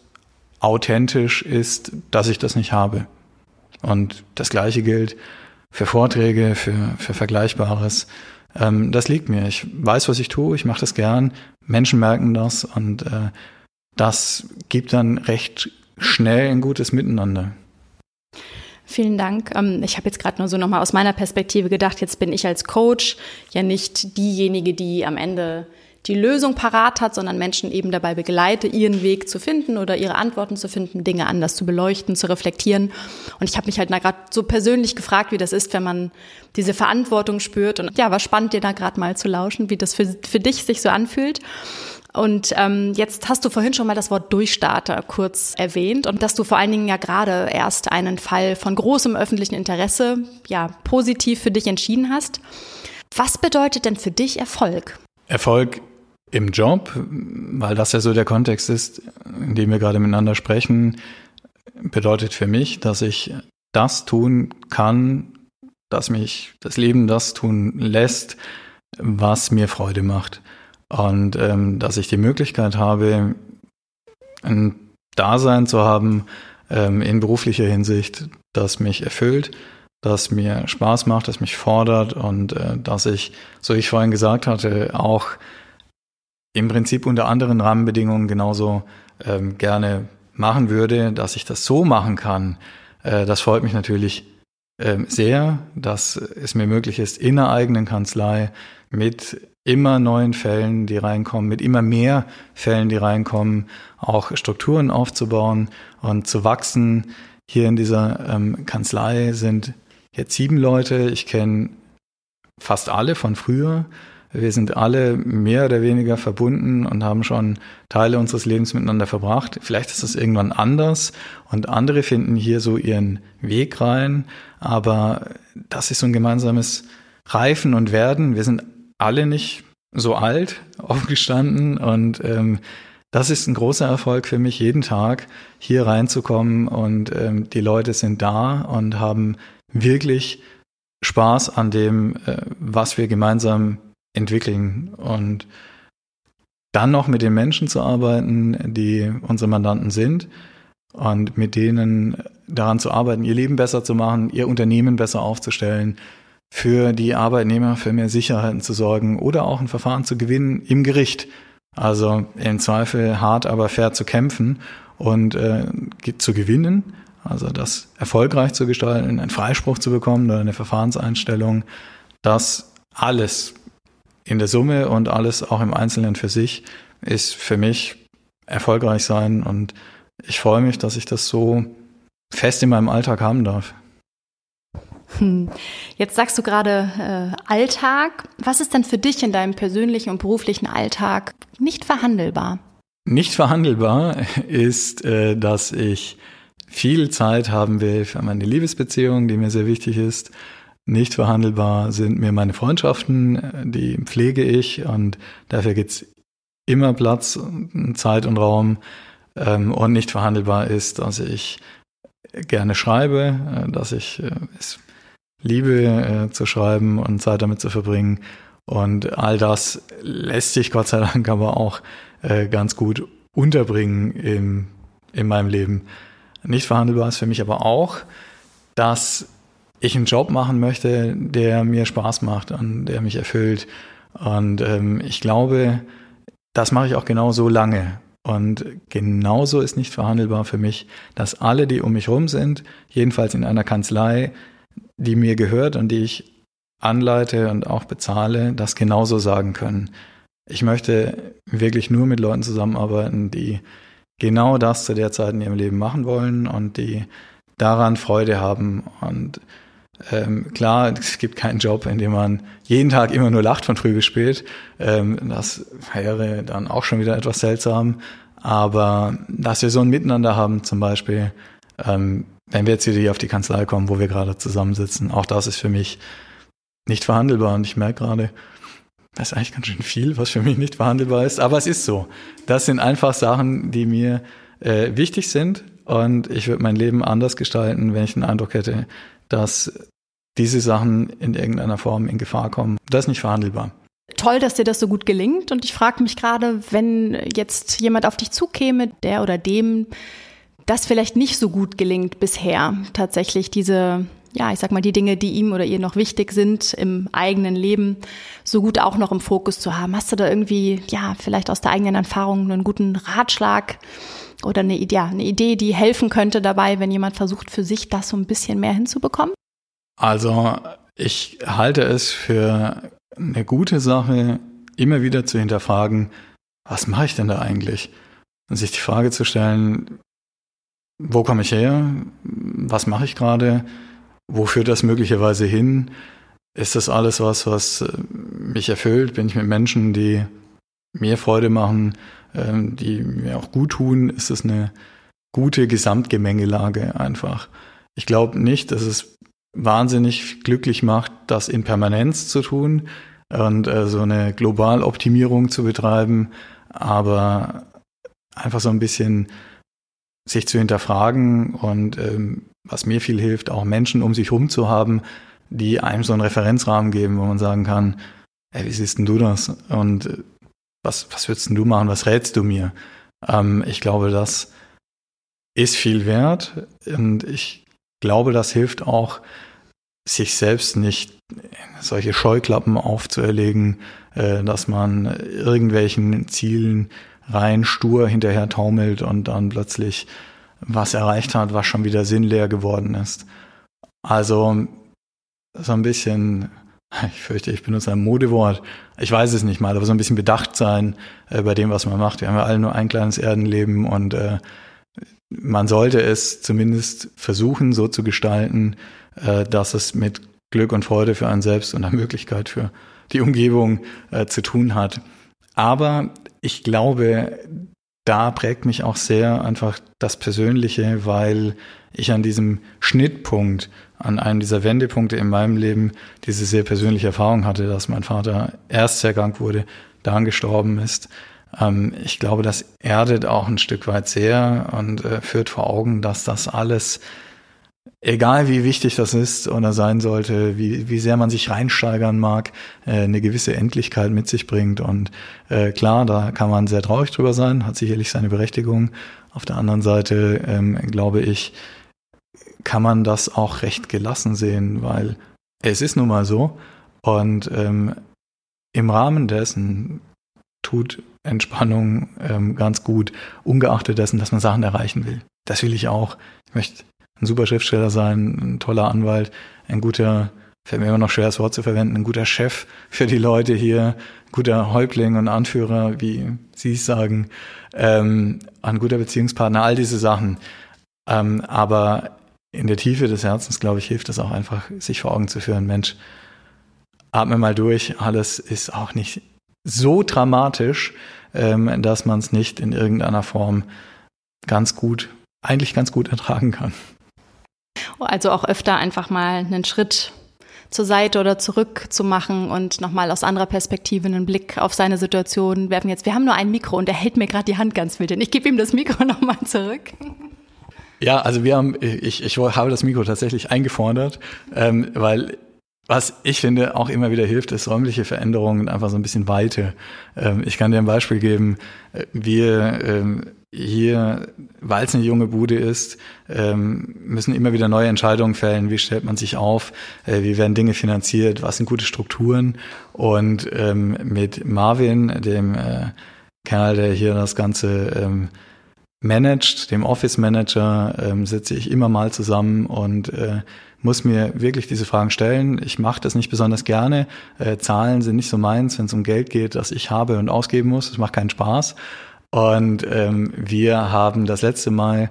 authentisch ist, dass ich das nicht habe. Und das Gleiche gilt für Vorträge, für Vergleichbares. Das liegt mir. Ich weiß, was ich tue. Ich mache das gern. Menschen merken das und das gibt dann recht schnell ein gutes Miteinander. Vielen Dank. Ich habe jetzt gerade nur so nochmal aus meiner Perspektive gedacht, jetzt bin ich als Coach ja nicht diejenige, die am Ende die Lösung parat hat, sondern Menschen eben dabei begleite, ihren Weg zu finden oder ihre Antworten zu finden, Dinge anders zu beleuchten, zu reflektieren. Und ich habe mich halt da gerade so persönlich gefragt, wie das ist, wenn man diese Verantwortung spürt. Und ja, war spannend, dir da gerade mal zu lauschen, wie das für dich sich so anfühlt. Und jetzt hast du vorhin schon mal das Wort Durchstarter kurz erwähnt und dass du vor allen Dingen ja gerade erst einen Fall von großem öffentlichen Interesse ja positiv für dich entschieden hast. Was bedeutet denn für dich Erfolg? Erfolg im Job, weil das ja so der Kontext ist, in dem wir gerade miteinander sprechen, bedeutet für mich, dass ich das tun kann, dass mich das Leben das tun lässt, was mir Freude macht. Und dass ich die Möglichkeit habe, ein Dasein zu haben in beruflicher Hinsicht, das mich erfüllt, das mir Spaß macht, das mich fordert und dass ich, so wie ich vorhin gesagt hatte, auch im Prinzip unter anderen Rahmenbedingungen genauso gerne machen würde, dass ich das so machen kann, Das freut mich natürlich sehr, dass es mir möglich ist, in der eigenen Kanzlei mit immer neuen Fällen, die reinkommen, mit immer mehr Fällen, die reinkommen, auch Strukturen aufzubauen und zu wachsen. Hier in dieser Kanzlei sind jetzt 7 Leute. Ich kenne fast alle von früher. Wir sind alle mehr oder weniger verbunden und haben schon Teile unseres Lebens miteinander verbracht. Vielleicht ist das irgendwann anders und andere finden hier so ihren Weg rein. Aber das ist so ein gemeinsames Reifen und Werden. Wir sind alle nicht so alt aufgestanden und das ist ein großer Erfolg für mich, jeden Tag hier reinzukommen und die Leute sind da und haben wirklich Spaß an dem, was wir gemeinsam entwickeln und dann noch mit den Menschen zu arbeiten, die unsere Mandanten sind und mit denen daran zu arbeiten, ihr Leben besser zu machen, ihr Unternehmen besser aufzustellen, für die Arbeitnehmer für mehr Sicherheiten zu sorgen oder auch ein Verfahren zu gewinnen im Gericht. Also im Zweifel hart, aber fair zu kämpfen und zu gewinnen, also das erfolgreich zu gestalten, einen Freispruch zu bekommen oder eine Verfahrenseinstellung, das alles in der Summe und alles auch im Einzelnen für sich ist für mich erfolgreich sein und ich freue mich, dass ich das so fest in meinem Alltag haben darf. Jetzt sagst du gerade Alltag. Was ist denn für dich in deinem persönlichen und beruflichen Alltag nicht verhandelbar? Nicht verhandelbar ist, dass ich viel Zeit haben will für meine Liebesbeziehung, die mir sehr wichtig ist. Nicht verhandelbar sind mir meine Freundschaften, die pflege ich und dafür gibt es immer Platz, Zeit und Raum. Und nicht verhandelbar ist, dass ich gerne schreibe, dass ich es liebe zu schreiben und Zeit damit zu verbringen. Und all das lässt sich Gott sei Dank aber auch ganz gut unterbringen in meinem Leben. Nicht verhandelbar ist für mich aber auch, dass ich einen Job machen möchte, der mir Spaß macht und der mich erfüllt. Und ich glaube, das mache ich auch genau so lange. Und genauso ist nicht verhandelbar für mich, dass alle, die um mich rum sind, jedenfalls in einer Kanzlei, die mir gehört und die ich anleite und auch bezahle, das genauso sagen können. Ich möchte wirklich nur mit Leuten zusammenarbeiten, die genau das zu der Zeit in ihrem Leben machen wollen und die daran Freude haben. Und klar, es gibt keinen Job, in dem man jeden Tag immer nur lacht von früh bis spät. Das wäre dann auch schon wieder etwas seltsam. Aber dass wir so ein Miteinander haben zum Beispiel, wenn wir jetzt wieder hier auf die Kanzlei kommen, wo wir gerade zusammensitzen, auch das ist für mich nicht verhandelbar. Und ich merke gerade, das ist eigentlich ganz schön viel, was für mich nicht verhandelbar ist. Aber es ist so. Das sind einfach Sachen, die mir wichtig sind. Und ich würde mein Leben anders gestalten, wenn ich den Eindruck hätte, dass diese Sachen in irgendeiner Form in Gefahr kommen. Das ist nicht verhandelbar. Toll, dass dir das so gut gelingt. Und ich frage mich gerade, wenn jetzt jemand auf dich zukäme, der oder dem das vielleicht nicht so gut gelingt bisher, tatsächlich diese, ja, ich sag mal, die Dinge, die ihm oder ihr noch wichtig sind im eigenen Leben, so gut auch noch im Fokus zu haben. Hast du da irgendwie, ja, vielleicht aus der eigenen Erfahrung einen guten Ratschlag oder eine Idee, die helfen könnte dabei, wenn jemand versucht, für sich das so ein bisschen mehr hinzubekommen? Also ich halte es für eine gute Sache, immer wieder zu hinterfragen, was mache ich denn da eigentlich? Und sich die Frage zu stellen, wo komme ich her? Was mache ich gerade? Wo führt das möglicherweise hin? Ist das alles was mich erfüllt? Bin ich mit Menschen, die mir Freude machen, die mir auch gut tun? Ist das eine gute Gesamtgemengelage einfach? Ich glaube nicht, dass es wahnsinnig glücklich macht, das in Permanenz zu tun und so eine Globaloptimierung zu betreiben, aber einfach so ein bisschen sich zu hinterfragen und was mir viel hilft, auch Menschen um sich rum zu haben, die einem so einen Referenzrahmen geben, wo man sagen kann, ey, wie siehst denn du das? Und was würdest denn du machen? Was rätst du mir? Ich glaube, das ist viel wert und ich glaube, das hilft auch, sich selbst nicht solche Scheuklappen aufzuerlegen, dass man irgendwelchen Zielen rein stur hinterher taumelt und dann plötzlich was erreicht hat, was schon wieder sinnleer geworden ist. Also so ein bisschen, ich fürchte, ich benutze ein Modewort, ich weiß es nicht mal, aber so ein bisschen bedacht sein bei dem, was man macht. Wir haben ja alle nur ein kleines Erdenleben und man sollte es zumindest versuchen, so zu gestalten, dass es mit Glück und Freude für einen selbst und der Möglichkeit für die Umgebung zu tun hat. Aber ich glaube, da prägt mich auch sehr einfach das Persönliche, weil ich an diesem Schnittpunkt, an einem dieser Wendepunkte in meinem Leben diese sehr persönliche Erfahrung hatte, dass mein Vater erst sehr krank wurde, dann gestorben ist. Ich glaube, das erdet auch ein Stück weit sehr und führt vor Augen, dass das alles, egal wie wichtig das ist oder sein sollte, wie sehr man sich reinsteigern mag, eine gewisse Endlichkeit mit sich bringt. Und klar, da kann man sehr traurig drüber sein, hat sicherlich seine Berechtigung. Auf der anderen Seite, glaube ich, kann man das auch recht gelassen sehen, weil es ist nun mal so. Und im Rahmen dessen tut Entspannung ganz gut, ungeachtet dessen, dass man Sachen erreichen will. Das will ich auch. Ich möchte ein super Schriftsteller sein, ein toller Anwalt, ein guter, fällt mir immer noch schwer, das Wort zu verwenden, ein guter Chef für die Leute hier, ein guter Häuptling und Anführer, wie Sie es sagen, ein guter Beziehungspartner, all diese Sachen. Aber in der Tiefe des Herzens, glaube ich, hilft es auch einfach, sich vor Augen zu führen, Mensch, atme mal durch, alles ist auch nicht so dramatisch, dass man es nicht in irgendeiner Form ganz gut ertragen kann. Also auch öfter einfach mal einen Schritt zur Seite oder zurück zu machen und nochmal aus anderer Perspektive einen Blick auf seine Situation werfen. Jetzt, wir haben nur ein Mikro und er hält mir gerade die Hand ganz wild hin. Ich gebe ihm das Mikro nochmal zurück. Ja, also ich habe das Mikro tatsächlich eingefordert, weil was ich finde auch immer wieder hilft, ist räumliche Veränderungen und einfach so ein bisschen Weite. Ich kann dir ein Beispiel geben. Wir hier, weil es eine junge Bude ist, müssen immer wieder neue Entscheidungen fällen. Wie stellt man sich auf? Wie werden Dinge finanziert? Was sind gute Strukturen? Und mit Marvin, dem Kerl, der hier das Ganze managt, dem Office Manager, sitze ich immer mal zusammen und muss mir wirklich diese Fragen stellen. Ich mache das nicht besonders gerne. Zahlen sind nicht so meins, wenn es um Geld geht, das ich habe und ausgeben muss. Das macht keinen Spaß. Und wir haben das letzte Mal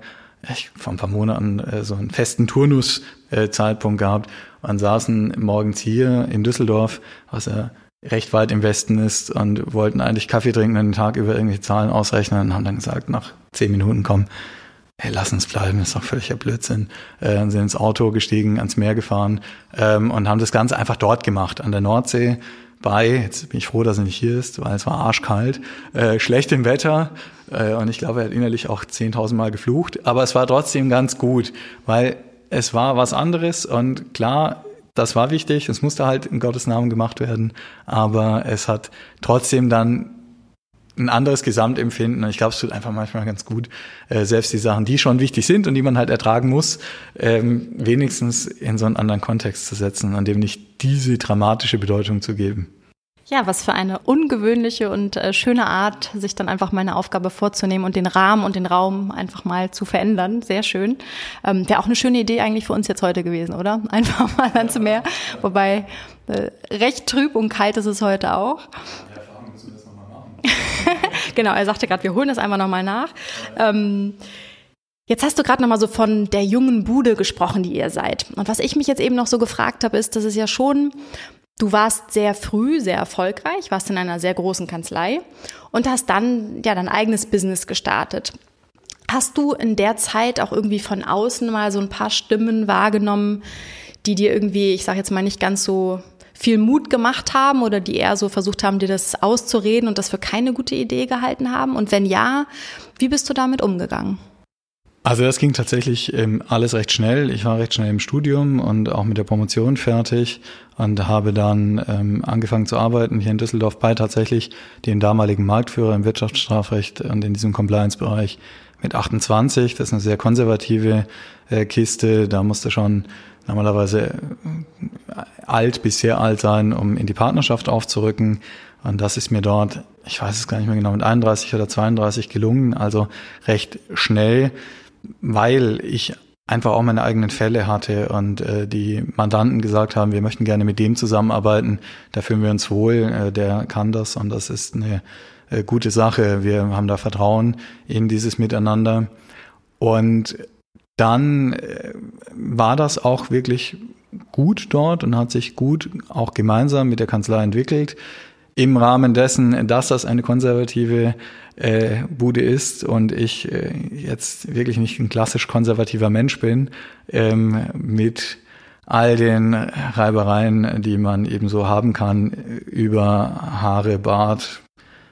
vor ein paar Monaten so einen festen Turnus-Zeitpunkt gehabt und saßen morgens hier in Düsseldorf, was recht weit im Westen ist, und wollten eigentlich Kaffee trinken und den Tag über irgendwelche Zahlen ausrechnen und haben dann gesagt, nach 10 Minuten kommen, hey, lass uns bleiben, das ist doch völliger Blödsinn. Dann sind ins Auto gestiegen, ans Meer gefahren und haben das Ganze einfach dort gemacht, an der Nordsee, jetzt bin ich froh, dass er nicht hier ist, weil es war arschkalt, schlecht im Wetter und ich glaube, er hat innerlich auch 10.000 Mal geflucht, aber es war trotzdem ganz gut, weil es war was anderes und klar, das war wichtig, es musste halt in Gottes Namen gemacht werden, aber es hat trotzdem dann ein anderes Gesamtempfinden. Und ich glaube, es tut einfach manchmal ganz gut, selbst die Sachen, die schon wichtig sind und die man halt ertragen muss, wenigstens in so einen anderen Kontext zu setzen, an dem nicht diese dramatische Bedeutung zu geben. Ja, was für eine ungewöhnliche und schöne Art, sich dann einfach mal eine Aufgabe vorzunehmen und den Rahmen und den Raum einfach mal zu verändern. Sehr schön. Wäre auch eine schöne Idee eigentlich für uns jetzt heute gewesen, oder? Einfach mal ans Meer. Wobei recht trüb und kalt ist es heute auch. Genau, er sagte gerade, wir holen das einmal nochmal nach. Jetzt hast du gerade nochmal so von der jungen Bude gesprochen, die ihr seid. Und was ich mich jetzt eben noch so gefragt habe, ist, das ist ja schon, du warst sehr früh sehr erfolgreich, warst in einer sehr großen Kanzlei und hast dann ja dein eigenes Business gestartet. Hast du in der Zeit auch irgendwie von außen mal so ein paar Stimmen wahrgenommen, die dir irgendwie, ich sage jetzt mal, nicht ganz so viel Mut gemacht haben oder die eher so versucht haben, dir das auszureden und das für keine gute Idee gehalten haben? Und wenn ja, wie bist du damit umgegangen? Also das ging tatsächlich alles recht schnell. Ich war recht schnell im Studium und auch mit der Promotion fertig und habe dann angefangen zu arbeiten hier in Düsseldorf bei tatsächlich dem damaligen Marktführer im Wirtschaftsstrafrecht und in diesem Compliance-Bereich mit 28. Das ist eine sehr konservative Kiste. Da musste schon normalerweise alt bis sehr alt sein, um in die Partnerschaft aufzurücken. Und das ist mir dort, ich weiß es gar nicht mehr genau, mit 31 oder 32 gelungen, also recht schnell. weil ich einfach auch meine eigenen Fälle hatte und die Mandanten gesagt haben, wir möchten gerne mit dem zusammenarbeiten, da fühlen wir uns wohl, der kann das und das ist eine gute Sache. Wir haben da Vertrauen in dieses Miteinander. Und dann war das auch wirklich gut dort und hat sich gut auch gemeinsam mit der Kanzlei entwickelt. Im Rahmen dessen, dass das eine konservative Bude ist und ich jetzt wirklich nicht ein klassisch konservativer Mensch bin, mit all den Reibereien, die man eben so haben kann, über Haare, Bart,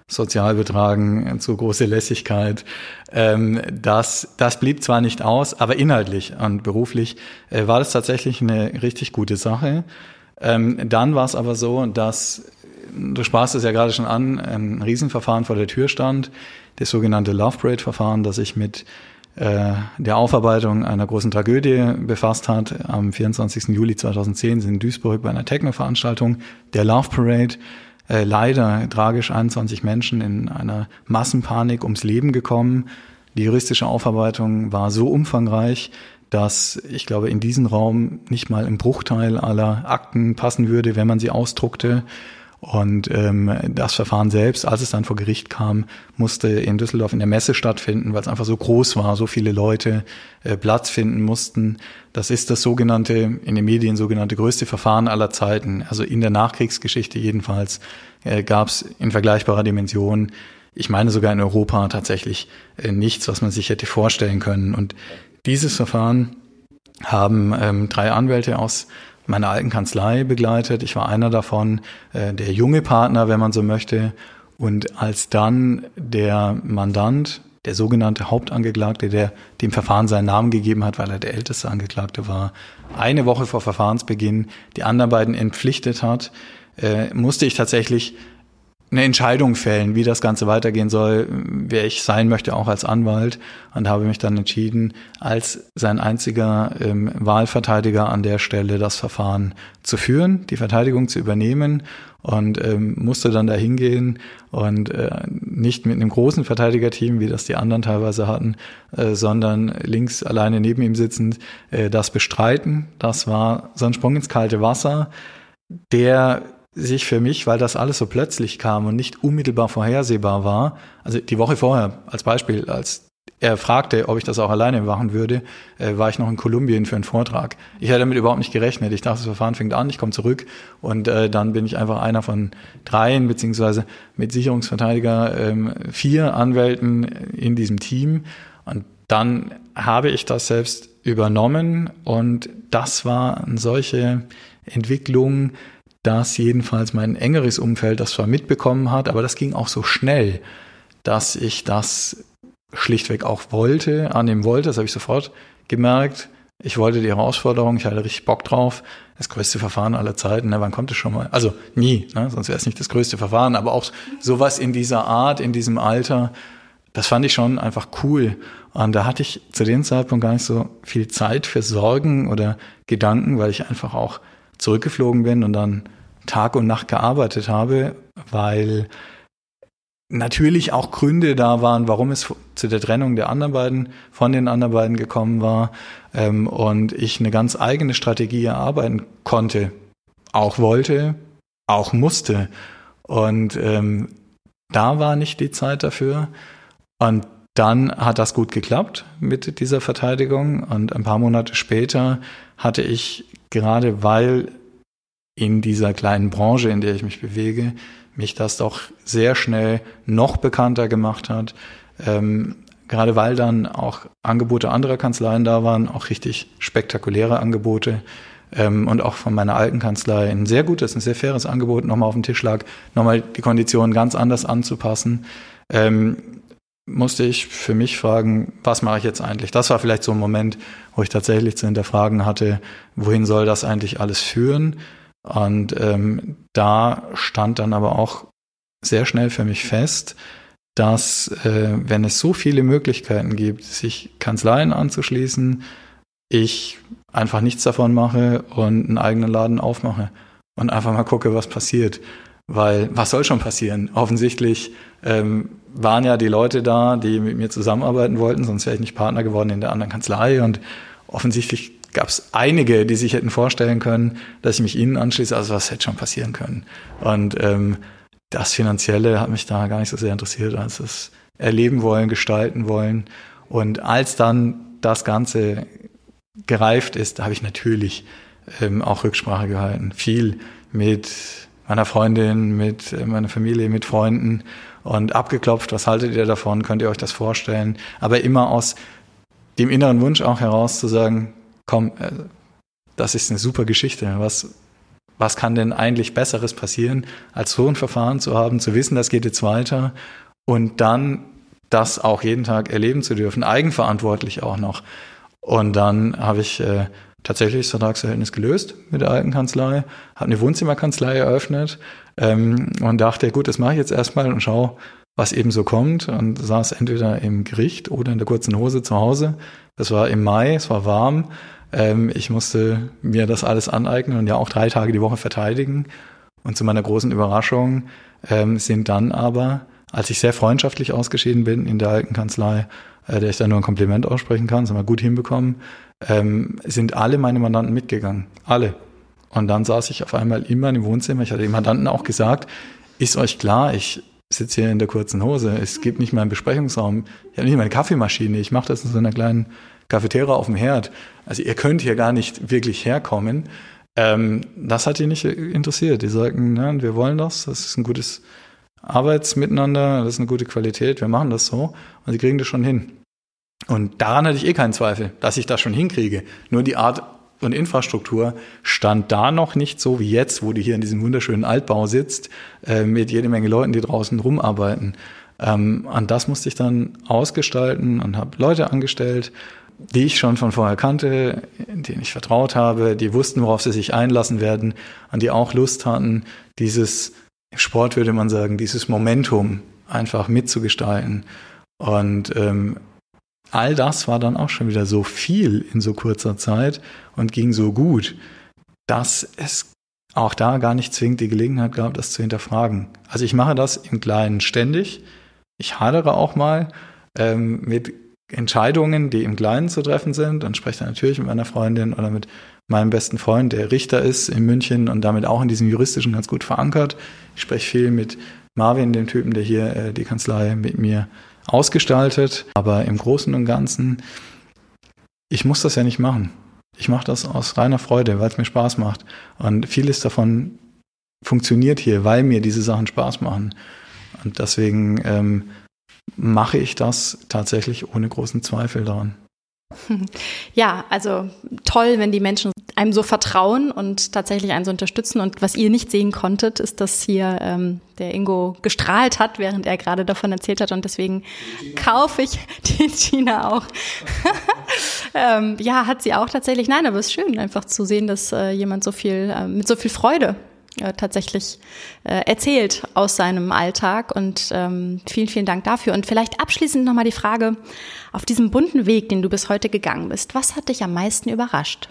Sozialbetragen, zu große Lässigkeit. Das blieb zwar nicht aus, aber inhaltlich und beruflich war das tatsächlich eine richtig gute Sache. Dann war es aber so, dass, du sprachst es ja gerade schon an, ein Riesenverfahren vor der Tür stand, das sogenannte Love Parade-Verfahren, das sich mit der Aufarbeitung einer großen Tragödie befasst hat. Am 24. Juli 2010 sind in Duisburg bei einer Techno-Veranstaltung der Love Parade leider tragisch 21 Menschen in einer Massenpanik ums Leben gekommen. Die juristische Aufarbeitung war so umfangreich, dass ich glaube, in diesen Raum nicht mal im Bruchteil aller Akten passen würde, wenn man sie ausdruckte. Und das Verfahren selbst, als es dann vor Gericht kam, musste in Düsseldorf in der Messe stattfinden, weil es einfach so groß war, so viele Leute Platz finden mussten. Das ist das sogenannte, in den Medien sogenannte größte Verfahren aller Zeiten. Also in der Nachkriegsgeschichte jedenfalls gab es in vergleichbarer Dimension, ich meine sogar in Europa tatsächlich, nichts, was man sich hätte vorstellen können. Und dieses Verfahren haben drei Anwälte aus meiner alten Kanzlei begleitet. Ich war einer davon, der junge Partner, wenn man so möchte. Und als dann der Mandant, der sogenannte Hauptangeklagte, der dem Verfahren seinen Namen gegeben hat, weil er der älteste Angeklagte war, eine Woche vor Verfahrensbeginn die anderen beiden entpflichtet hat, musste ich tatsächlich eine Entscheidung fällen, wie das Ganze weitergehen soll, wer ich sein möchte, auch als Anwalt, und habe mich dann entschieden, als sein einziger Wahlverteidiger an der Stelle das Verfahren zu führen, die Verteidigung zu übernehmen, und musste dann da hingehen und nicht mit einem großen Verteidigerteam, wie das die anderen teilweise hatten, sondern links alleine neben ihm sitzend das bestreiten. Das war so ein Sprung ins kalte Wasser, der sich für mich, weil das alles so plötzlich kam und nicht unmittelbar vorhersehbar war, also die Woche vorher als Beispiel, als er fragte, ob ich das auch alleine machen würde, war ich noch in Kolumbien für einen Vortrag. Ich hätte damit überhaupt nicht gerechnet. Ich dachte, das Verfahren fängt an, ich komme zurück und dann bin ich einfach einer von dreien, beziehungsweise mit Sicherungsverteidiger vier Anwälten in diesem Team. Und dann habe ich das selbst übernommen und das war eine solche Entwicklung, dass jedenfalls mein engeres Umfeld das zwar mitbekommen hat, aber das ging auch so schnell, dass ich das schlichtweg auch wollte, annehmen wollte. Das habe ich sofort gemerkt. Ich wollte die Herausforderung, ich hatte richtig Bock drauf. Das größte Verfahren aller Zeiten, ne? Wann kommt es schon mal? Also nie, ne? Sonst wäre es nicht das größte Verfahren, aber auch sowas in dieser Art, in diesem Alter, das fand ich schon einfach cool. Und da hatte ich zu dem Zeitpunkt gar nicht so viel Zeit für Sorgen oder Gedanken, weil ich einfach auch zurückgeflogen bin und dann Tag und Nacht gearbeitet habe, weil natürlich auch Gründe da waren, warum es zu der Trennung der anderen beiden von den anderen beiden gekommen war, und ich eine ganz eigene Strategie erarbeiten konnte, auch wollte, auch musste, und da war nicht die Zeit dafür. Und dann hat das gut geklappt mit dieser Verteidigung, und ein paar Monate später hatte ich, gerade weil in dieser kleinen Branche, in der ich mich bewege, mich das doch sehr schnell noch bekannter gemacht hat, gerade weil dann auch Angebote anderer Kanzleien da waren, auch richtig spektakuläre Angebote, und auch von meiner alten Kanzlei ein sehr gutes, ein sehr faires Angebot nochmal auf dem Tisch lag, nochmal die Konditionen ganz anders anzupassen, musste ich für mich fragen, was mache ich jetzt eigentlich? Das war vielleicht so ein Moment, wo ich tatsächlich zu hinterfragen hatte, wohin soll das eigentlich alles führen? Und da stand dann aber auch sehr schnell für mich fest, dass wenn es so viele Möglichkeiten gibt, sich Kanzleien anzuschließen, ich einfach nichts davon mache und einen eigenen Laden aufmache und einfach mal gucke, was passiert. Weil was soll schon passieren? Offensichtlich waren ja die Leute da, die mit mir zusammenarbeiten wollten, sonst wäre ich nicht Partner geworden in der anderen Kanzlei. Und offensichtlich gab es einige, die sich hätten vorstellen können, dass ich mich ihnen anschließe. Also was hätte schon passieren können? Und das Finanzielle hat mich da gar nicht so sehr interessiert, als das erleben wollen, gestalten wollen. Und als dann das Ganze gereift ist, da habe ich natürlich auch Rücksprache gehalten. Viel mit meiner Freundin, mit meiner Familie, mit Freunden und abgeklopft, was haltet ihr davon, könnt ihr euch das vorstellen? Aber immer aus dem inneren Wunsch auch heraus zu sagen, komm, das ist eine super Geschichte, was kann denn eigentlich Besseres passieren, als so ein Verfahren zu haben, zu wissen, das geht jetzt weiter und dann das auch jeden Tag erleben zu dürfen, eigenverantwortlich auch noch. Und dann habe ich tatsächlich das Vertragsverhältnis gelöst mit der alten Kanzlei, habe eine Wohnzimmerkanzlei eröffnet und dachte, gut, das mache ich jetzt erstmal und schaue, was eben so kommt. Und saß entweder im Gericht oder in der kurzen Hose zu Hause. Das war im Mai, es war warm. Ich musste mir das alles aneignen und ja auch 3 Tage die Woche verteidigen. Und zu meiner großen Überraschung sind dann aber, als ich sehr freundschaftlich ausgeschieden bin in der alten Kanzlei, der ich da nur ein Kompliment aussprechen kann, das haben wir gut hinbekommen, sind alle meine Mandanten mitgegangen. Alle. Und dann saß ich auf einmal immer im Wohnzimmer. Ich hatte den Mandanten auch gesagt, ist euch klar, ich sitze hier in der kurzen Hose, es gibt nicht meinen Besprechungsraum, ich habe nicht meine Kaffeemaschine, ich mache das in so einer kleinen Cafeteria auf dem Herd. Also ihr könnt hier gar nicht wirklich herkommen. Das hat die nicht interessiert. Die sagten, nein, wir wollen das ist ein gutes Arbeitsmiteinander, das ist eine gute Qualität, wir machen das so und sie kriegen das schon hin. Und daran hatte ich keinen Zweifel, dass ich das schon hinkriege. Nur die Art und Infrastruktur stand da noch nicht so wie jetzt, wo du hier in diesem wunderschönen Altbau sitzt, mit jede Menge Leuten, die draußen rumarbeiten. An das musste ich dann ausgestalten und habe Leute angestellt, die ich schon von vorher kannte, denen ich vertraut habe, die wussten, worauf sie sich einlassen werden und die auch Lust hatten, dieses Sport würde man sagen, dieses Momentum einfach mitzugestalten. Und all das war dann auch schon wieder so viel in so kurzer Zeit und ging so gut, dass es auch da gar nicht zwingend die Gelegenheit gab, das zu hinterfragen. Also ich mache das im Kleinen ständig. Ich hadere auch mal mit Entscheidungen, die im Kleinen zu treffen sind. Dann spreche ich natürlich mit meiner Freundin oder mit meinem besten Freund, der Richter ist in München und damit auch in diesem Juristischen ganz gut verankert. Ich spreche viel mit Marvin, dem Typen, der hier die Kanzlei mit mir ausgestaltet. Aber im Großen und Ganzen, ich muss das ja nicht machen. Ich mache das aus reiner Freude, weil es mir Spaß macht. Und vieles davon funktioniert hier, weil mir diese Sachen Spaß machen. Und deswegen mache ich das tatsächlich ohne großen Zweifel daran. Ja, also toll, wenn die Menschen einem so vertrauen und tatsächlich einen so unterstützen. Und was ihr nicht sehen konntet, ist, dass hier der Ingo gestrahlt hat, während er gerade davon erzählt hat. Und deswegen kaufe ich die Gina auch. Ja, hat sie auch tatsächlich. Nein, aber es ist schön, einfach zu sehen, dass jemand so viel mit so viel Freude tatsächlich erzählt aus seinem Alltag und vielen, vielen Dank dafür. Und vielleicht abschließend nochmal die Frage, auf diesem bunten Weg, den du bis heute gegangen bist, was hat dich am meisten überrascht?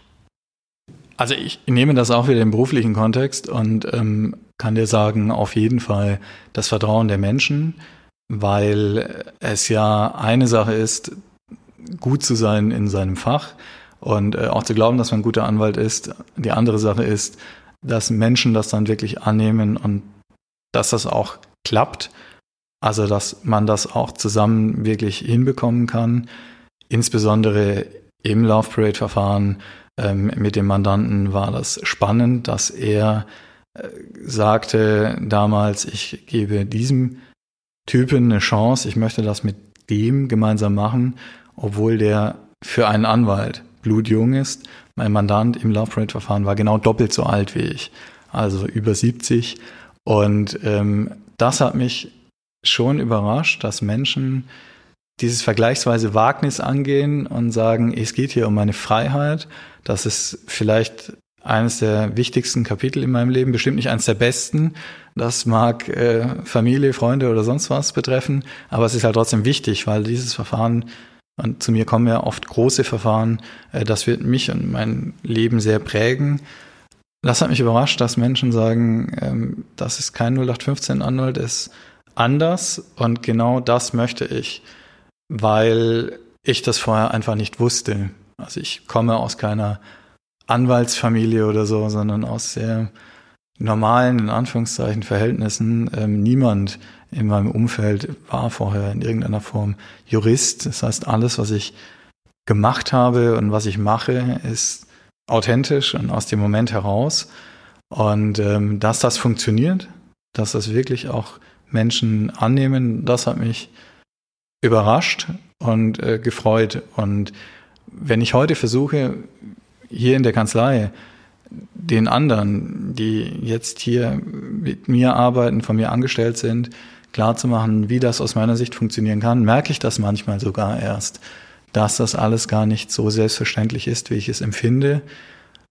Also ich nehme das auch wieder im beruflichen Kontext und kann dir sagen, auf jeden Fall das Vertrauen der Menschen, weil es ja eine Sache ist, gut zu sein in seinem Fach und auch zu glauben, dass man ein guter Anwalt ist. Die andere Sache ist, dass Menschen das dann wirklich annehmen und dass das auch klappt, also dass man das auch zusammen wirklich hinbekommen kann, insbesondere im Love Parade Verfahren mit dem Mandanten war das spannend, dass er sagte damals, ich gebe diesem Typen eine Chance, ich möchte das mit dem gemeinsam machen, obwohl der für einen Anwalt blutjung ist. Mein Mandant im Love Parade Verfahren war genau doppelt so alt wie ich, also über 70. Und das hat mich schon überrascht, dass Menschen dieses vergleichsweise Wagnis angehen und sagen, es geht hier um meine Freiheit. Das ist vielleicht eines der wichtigsten Kapitel in meinem Leben, bestimmt nicht eines der besten. Das mag Familie, Freunde oder sonst was betreffen, aber es ist halt trotzdem wichtig, weil dieses Verfahren, und zu mir kommen ja oft große Verfahren, das wird mich und mein Leben sehr prägen. Das hat mich überrascht, dass Menschen sagen, das ist kein 0815 Anwalt, ist anders und genau das möchte ich, weil ich das vorher einfach nicht wusste. Also ich komme aus keiner Anwaltsfamilie oder so, sondern aus sehr normalen, in Anführungszeichen, Verhältnissen. Niemand in meinem Umfeld war vorher in irgendeiner Form Jurist. Das heißt, alles, was ich gemacht habe und was ich mache, ist authentisch und aus dem Moment heraus. Und dass das funktioniert, dass das wirklich auch Menschen annehmen, das hat mich überrascht und gefreut. Und wenn ich heute versuche, hier in der Kanzlei den anderen, die jetzt hier mit mir arbeiten, von mir angestellt sind, klarzumachen, wie das aus meiner Sicht funktionieren kann, merke ich das manchmal sogar erst, dass das alles gar nicht so selbstverständlich ist, wie ich es empfinde.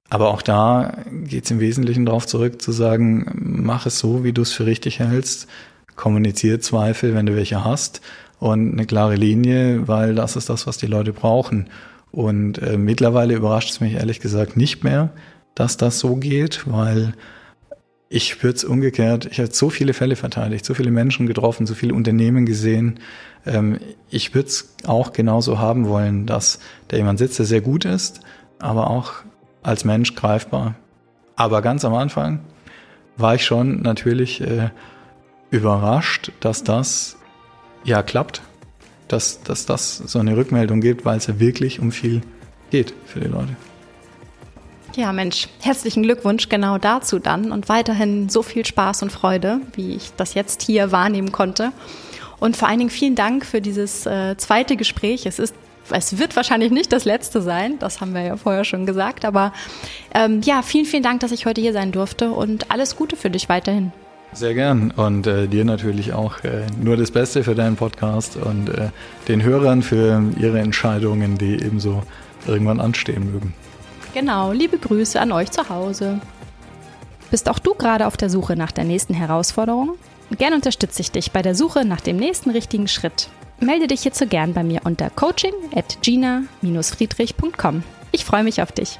Aber auch da geht es im Wesentlichen darauf zurück, zu sagen, mach es so, wie du es für richtig hältst, kommuniziere Zweifel, wenn du welche hast, und eine klare Linie, weil das ist das, was die Leute brauchen. Und mittlerweile überrascht es mich ehrlich gesagt nicht mehr, dass das so geht, weil ich spüre es umgekehrt. Ich habe so viele Fälle verteidigt, so viele Menschen getroffen, so viele Unternehmen gesehen. Ich würde es auch genauso haben wollen, dass da jemand sitzt, der sehr gut ist, aber auch als Mensch greifbar. Aber ganz am Anfang war ich schon natürlich überrascht, dass das ja klappt, dass das so eine Rückmeldung gibt, weil es ja wirklich um viel geht für die Leute. Ja, Mensch, herzlichen Glückwunsch genau dazu dann und weiterhin so viel Spaß und Freude, wie ich das jetzt hier wahrnehmen konnte. Und vor allen Dingen vielen Dank für dieses zweite Gespräch. Es wird wahrscheinlich nicht das letzte sein, das haben wir ja vorher schon gesagt. Aber ja, vielen, vielen Dank, dass ich heute hier sein durfte und alles Gute für dich weiterhin. Sehr gern und dir natürlich auch nur das Beste für deinen Podcast und den Hörern für ihre Entscheidungen, die ebenso irgendwann anstehen mögen. Genau, liebe Grüße an euch zu Hause. Bist auch du gerade auf der Suche nach der nächsten Herausforderung? Gern unterstütze ich dich bei der Suche nach dem nächsten richtigen Schritt. Melde dich hierzu gern bei mir unter coaching@gina-friedrich.com. Ich freue mich auf dich.